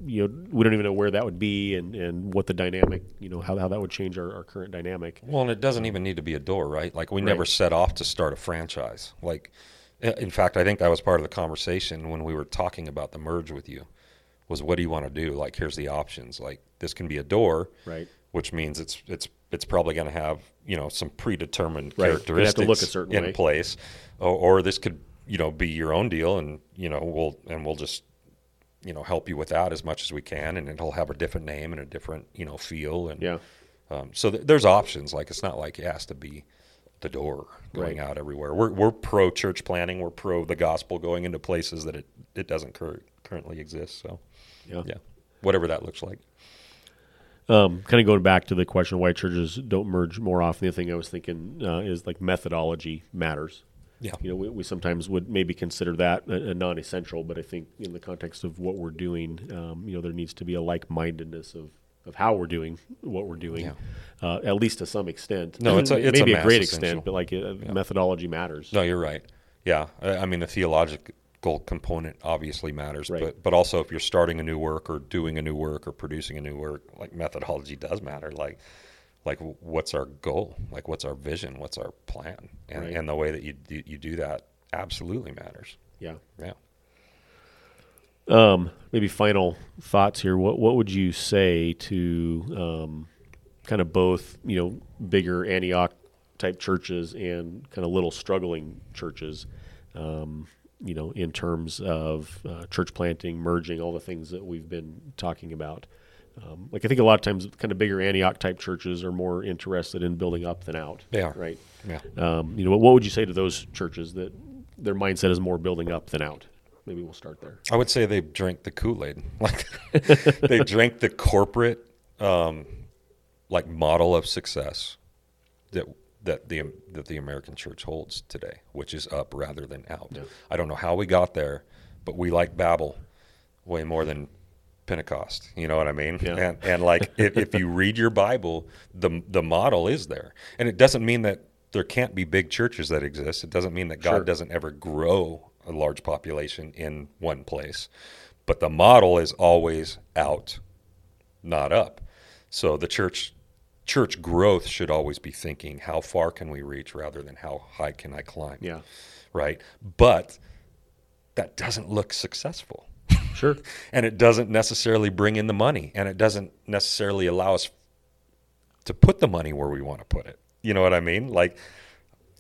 You know, we don't even know where that would be and, and what the dynamic, you know, how, how that would change our, our current dynamic. Well, and it doesn't even need to be a door, right? Like we right. never set off to start a franchise. Like, in fact, I think that was part of the conversation when we were talking about the merge with you was, what do you want to do? Like, here's the options. Like, this can be a door, right? Which means it's, it's, it's probably going to have, you know, some predetermined right. characteristics have to look a certain in way. Place, or, or this could, you know, be your own deal and, you know, we'll, and we'll just, you know, help you with that as much as we can, and it'll have a different name and a different, you know, feel. And yeah. um, so th- there's options. Like, it's not like it has to be the door going right. out everywhere. We're we're pro church planning. We're pro the gospel going into places that it, it doesn't cur- currently exist. So yeah. yeah, whatever that looks like. Um, kind of going back to the question of why churches don't merge more often, the thing I was thinking uh, is like methodology matters. Yeah, you know, we, we sometimes would maybe consider that a, a non-essential, but I think in the context of what we're doing, um, you know, there needs to be a like-mindedness of, of how we're doing what we're doing, yeah. uh, at least to some extent. No, it's a, it's maybe a, a great essential. Extent, but like uh, yeah. methodology matters. No, you're right. Yeah, I, I mean, the theological component obviously matters, right. but but also if you're starting a new work or doing a new work or producing a new work, like methodology does matter. Like. Like, what's our goal? Like, what's our vision? What's our plan? And right. and the way that you do, you do that absolutely matters. Yeah. Yeah. Um, maybe final thoughts here. What what would you say to um, kind of both, you know, bigger Antioch-type churches and kind of little struggling churches, um, you know, in terms of uh, church planting, merging, all the things that we've been talking about? Um, like I think a lot of times kind of bigger Antioch type churches are more interested in building up than out. They are. Right. Yeah. Um, you know, what, what would you say to those churches that their mindset is more building up than out? Maybe we'll start there. I would say they drink the Kool-Aid. Like they drink the corporate, um, like model of success that, that the, that the American church holds today, which is up rather than out. Yeah. I don't know how we got there, but we like Babel way more than Pentecost, you know what I mean? Yeah. And, and like, if, if you read your Bible, the the model is there. And it doesn't mean that there can't be big churches that exist. It doesn't mean that God sure. doesn't ever grow a large population in one place. But the model is always out, not up. So the church church growth should always be thinking, how far can we reach rather than how high can I climb? Yeah. Right? But that doesn't look successful. Sure. And it doesn't necessarily bring in the money, and it doesn't necessarily allow us to put the money where we want to put it. You know what I mean? Like,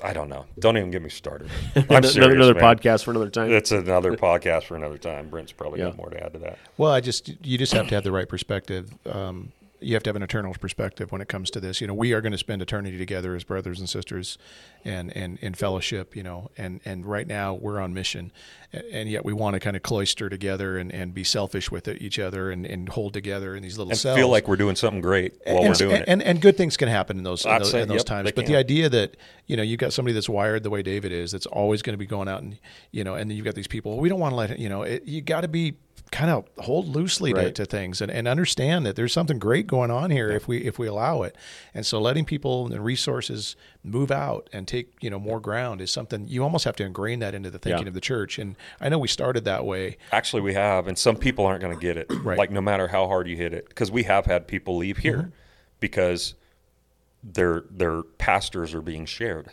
I don't know. Don't even get me started. I'm another serious, another man. podcast for another time. It's another podcast for another time. Brent's probably yeah. got more to add to that. Well, I just, you just have to have the right perspective. Um, you have to have an eternal perspective when it comes to this. You know, we are going to spend eternity together as brothers and sisters and, and, and fellowship, you know, and, and right now we're on mission, and yet we want to kind of cloister together and, and be selfish with each other and, and hold together in these little and cells. And feel like we're doing something great while and, we're doing and, it. And, and good things can happen in those, in those, saying, in those yep, times. But can. The idea that, you know, you've got somebody that's wired the way David is, that's always going to be going out and, you know, and then you've got these people, we don't want to let it, you know, it, you got to be, kind of hold loosely right. to, to things and, and understand that there's something great going on here yeah. if we if we allow it. And so letting people and resources move out and take, you know, more ground is something you almost have to ingrain that into the thinking yeah. of the church. And I know we started that way. Actually, we have, and some people aren't going to get it, right. like no matter how hard you hit it, because we have had people leave here mm-hmm. because their their pastors are being shared.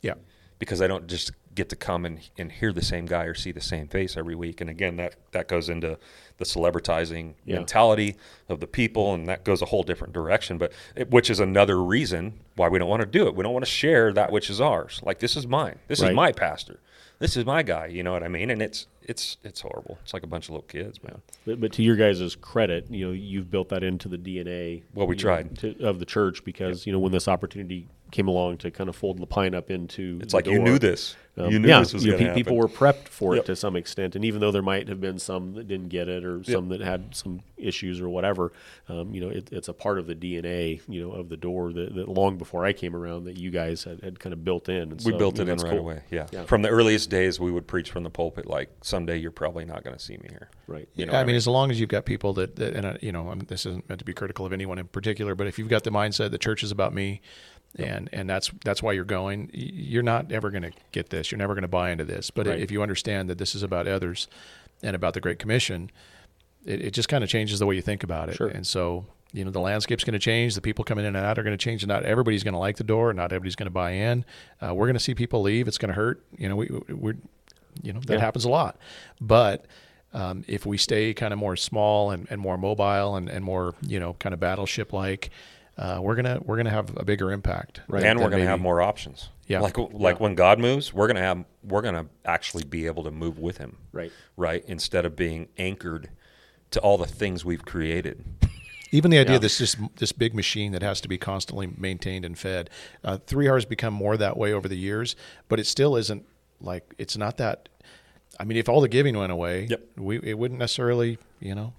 Yeah. because I don't just get to come and, and hear the same guy or see the same face every week. And again, that, that goes into the celebritizing yeah. mentality of the people, and that goes a whole different direction, but it, which is another reason why we don't want to do it. We don't want to share that which is ours. Like, this is mine. This right. is my pastor. This is my guy. You know what I mean? And it's it's it's horrible. It's like a bunch of little kids, man. But, but to your guys' credit, you know, you've built that into the D N A. Well, we tried know, to, of the church because yep. you know, when this opportunity came along to kind of fold La Pine up into, it's like door, you knew this. Um, you knew yeah, this was you know, pe- people were prepped for yep. it to some extent, and even though there might have been some that didn't get it or yep. some that had some issues or whatever, um, you know, it, it's a part of the D N A, you know, of the door that, that long before I came around that you guys had, had kind of built in. And we so, built it in right cool. away. Yeah. yeah, from the earliest days, we would preach from the pulpit like, someday you're probably not going to see me here. Right. You know yeah, I mean, mean, as long as you've got people that, that and I, you know, I'm, this isn't meant to be critical of anyone in particular, but if you've got the mindset the church is about me, yep. and and that's that's why you're going, you're not ever going to get this. You're never going to buy into this. But right. if you understand that this is about others and about the Great Commission, it, it just kind of changes the way you think about it. Sure. And so, you know, the landscape's going to change. The people coming in and out are going to change. Not everybody's going to like the door. Not everybody's going to buy in. Uh, we're going to see people leave. It's going to hurt. You know, we we're you know, that yeah. happens a lot. But um, if we stay kind of more small and, and more mobile and, and more, you know, kind of battleship-like, uh, we're gonna we're gonna have a bigger impact, right? And we're gonna maybe. have more options. Yeah, like like yeah. when God moves, we're gonna have we're gonna actually be able to move with Him, right? Right, instead of being anchored to all the things we've created. Even the idea yeah. of this, this this big machine that has to be constantly maintained and fed. Uh, Three R's become more that way over the years, but it still isn't. Like, it's not that, I mean, if all the giving went away, yep. we it wouldn't necessarily, you know,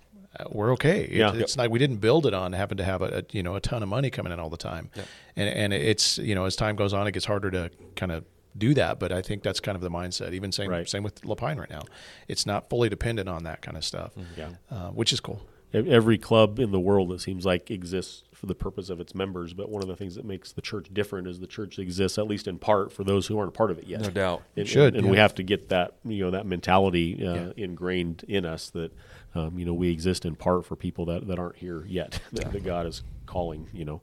we're okay. It, yeah. It's yep. not, we didn't build it on happen to have a, a, you know, a ton of money coming in all the time. Yep. And and it's, you know, as time goes on, it gets harder to kind of do that. But I think that's kind of the mindset, even same, right. same with La Pine right now. It's not fully dependent on that kind of stuff, mm-hmm. yeah. uh, which is cool. Every club in the world, it seems like, exists for the purpose of its members. But one of the things that makes the church different is the church exists, at least in part, for those who aren't a part of it yet. No doubt. It should. And yeah. we have to get that, you know, that mentality uh, yeah. ingrained in us that, um, you know, we exist in part for people that, that aren't here yet, that, that God is calling, you know.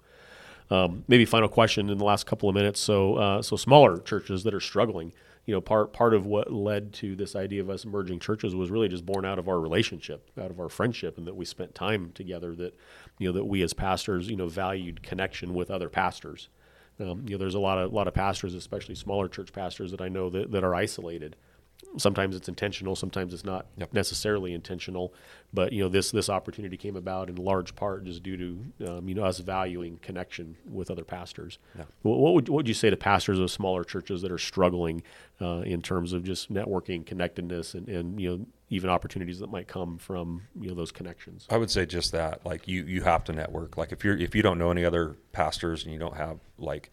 Um, maybe final question in the last couple of minutes. So, uh, so smaller churches that are struggling. You know, part part of what led to this idea of us merging churches was really just born out of our relationship, out of our friendship, and that we spent time together, that, you know, that we as pastors, you know, valued connection with other pastors. Um, you know, there's a lot of, lot of pastors, especially smaller church pastors that I know that, that are isolated. Sometimes it's intentional, sometimes it's not yep. necessarily intentional, but, you know, this this opportunity came about in large part just due to, um, you know, us valuing connection with other pastors. Yeah. What, what would what would you say to pastors of smaller churches that are struggling uh, in terms of just networking, connectedness, and, and, you know, even opportunities that might come from, you know, those connections? I would say just that, like, you you have to network. Like, if you're if you don't know any other pastors and you don't have, like,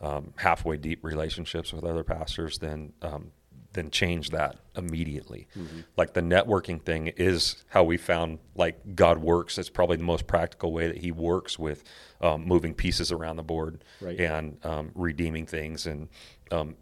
um, halfway deep relationships with other pastors, then um, then change that immediately. Mm-hmm. Like, the networking thing is how we found, like, God works. It's probably the most practical way that He works with um, moving pieces around the board right. and um, redeeming things and um,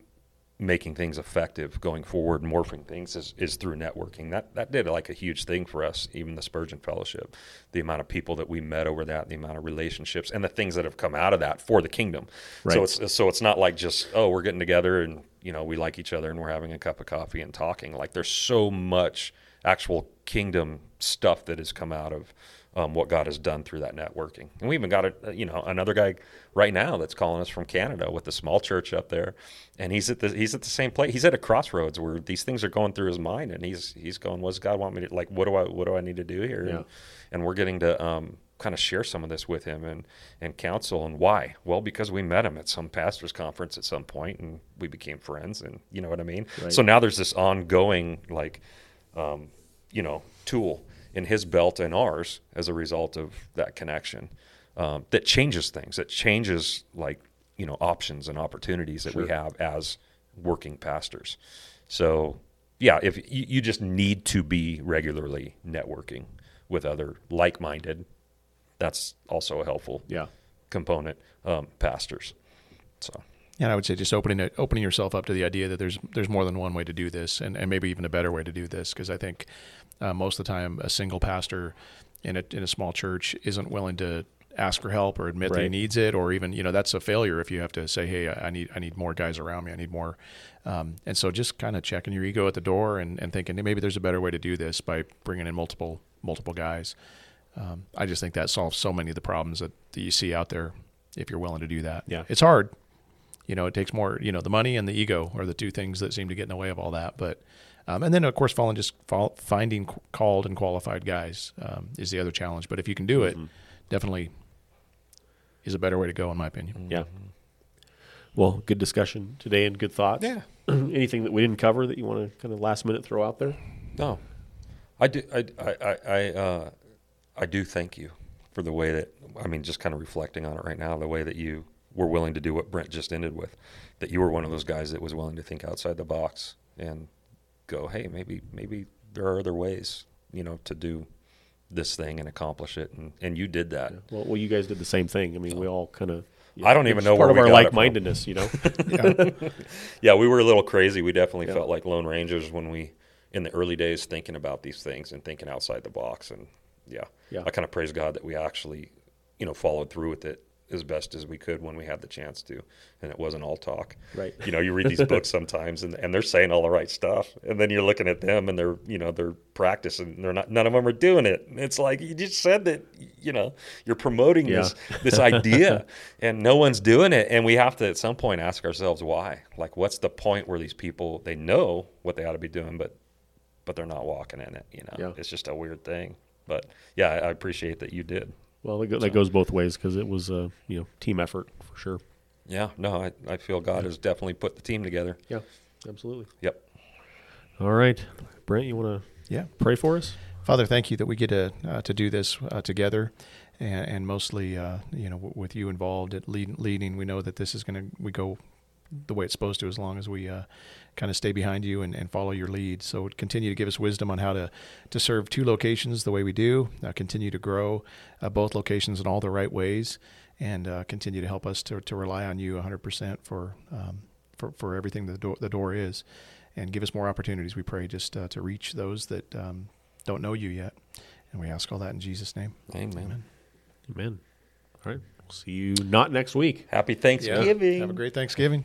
making things effective going forward, morphing things is, is through networking. That that did, like, a huge thing for us, even the Spurgeon Fellowship, the amount of people that we met over that, the amount of relationships and the things that have come out of that for the kingdom. Right. So it's so it's not like just, oh, we're getting together and, you know, we like each other and we're having a cup of coffee and talking. Like, there's so much actual kingdom stuff that has come out of Um, what God has done through that networking. And we even got a, you know, another guy right now that's calling us from Canada with a small church up there, and he's at the he's at the same place. He's at a crossroads where these things are going through his mind, and he's he's going, "What does God want me to, like, What do I what do I need to do here?" Yeah. And, and we're getting to um, kind of share some of this with him and and counsel. And why? Well, because we met him at some pastor's conference at some point, and we became friends. And you know what I mean. Right. So now there's this ongoing, like, um, you know, tool in his belt and ours as a result of that connection, um, that changes things, that changes, like, you know, options and opportunities that sure. we have as working pastors. So yeah, if you, you just need to be regularly networking with other like-minded, that's also a helpful yeah. component, um, pastors. So. And I would say just opening it, opening yourself up to the idea that there's there's more than one way to do this, and, and maybe even a better way to do this, because I think uh, most of the time a single pastor in a in a small church isn't willing to ask for help or admit right. that he needs it, or even, you know, that's a failure if you have to say, hey, I need I need more guys around me. I need more. Um, and so just kind of checking your ego at the door and, and thinking, hey, maybe there's a better way to do this by bringing in multiple multiple guys. Um, I just think that solves so many of the problems that, that you see out there if you're willing to do that. Yeah, it's hard. You know, it takes more, you know, the money and the ego are the two things that seem to get in the way of all that. But um, and then, of course, following just follow, finding called and qualified guys um, is the other challenge. But if you can do it, mm-hmm. definitely is a better way to go, in my opinion. Yeah. Well, good discussion today and good thoughts. Yeah. Anything that we didn't cover that you want to kind of last minute throw out there? No. I do, I, I, I, uh, I do thank you for the way that, I mean, just kind of reflecting on it right now, the way that you were willing to do what Brent just ended with, that you were one of those guys that was willing to think outside the box and go, hey, maybe maybe there are other ways, you know, to do this thing and accomplish it. And, and you did that. Yeah. Well, well, you guys did the same thing. I mean, we all kind of, you know, I don't even know where we got it from. Part of our like-mindedness, you know? yeah. yeah, we were a little crazy. We definitely yeah. felt like Lone Rangers when we, in the early days, thinking about these things and thinking outside the box. And yeah, yeah. I kind of praise God that we actually, you know, followed through with it as best as we could when we had the chance to, and it wasn't all talk. Right. You know, you read these books sometimes and, and they're saying all the right stuff, and then you're looking at them and they're, you know, they're practicing, they're not, none of them are doing it. It's like, you just said that, you know, you're promoting yeah. this, this idea and no one's doing it. And we have to at some point ask ourselves why, like, what's the point where these people, they know what they ought to be doing, but, but they're not walking in it, you know, yeah. it's just a weird thing. But yeah, I, I appreciate that you did. Well, that so. goes both ways because it was a you know team effort for sure. Yeah, no, I, I feel God yeah. has definitely put the team together. Yeah, absolutely. Yep. All right, Brent, you want to yeah pray for us? Father, thank you that we get to uh, to do this uh, together, and, and mostly uh, you know w- with you involved at lead- leading. We know that this is going to we go the way it's supposed to as long as we uh, kind of stay behind you and, and follow your lead. So continue to give us wisdom on how to, to serve two locations the way we do, uh, continue to grow uh, both locations in all the right ways, and uh, continue to help us to, to rely on you one hundred percent for um, for, for everything the, do- the door is. And give us more opportunities, we pray, just uh, to reach those that um, don't know you yet. And we ask all that in Jesus' name. Amen. Amen. Amen. All right. We'll see you not next week. Happy Thanksgiving. Yeah. Have a great Thanksgiving.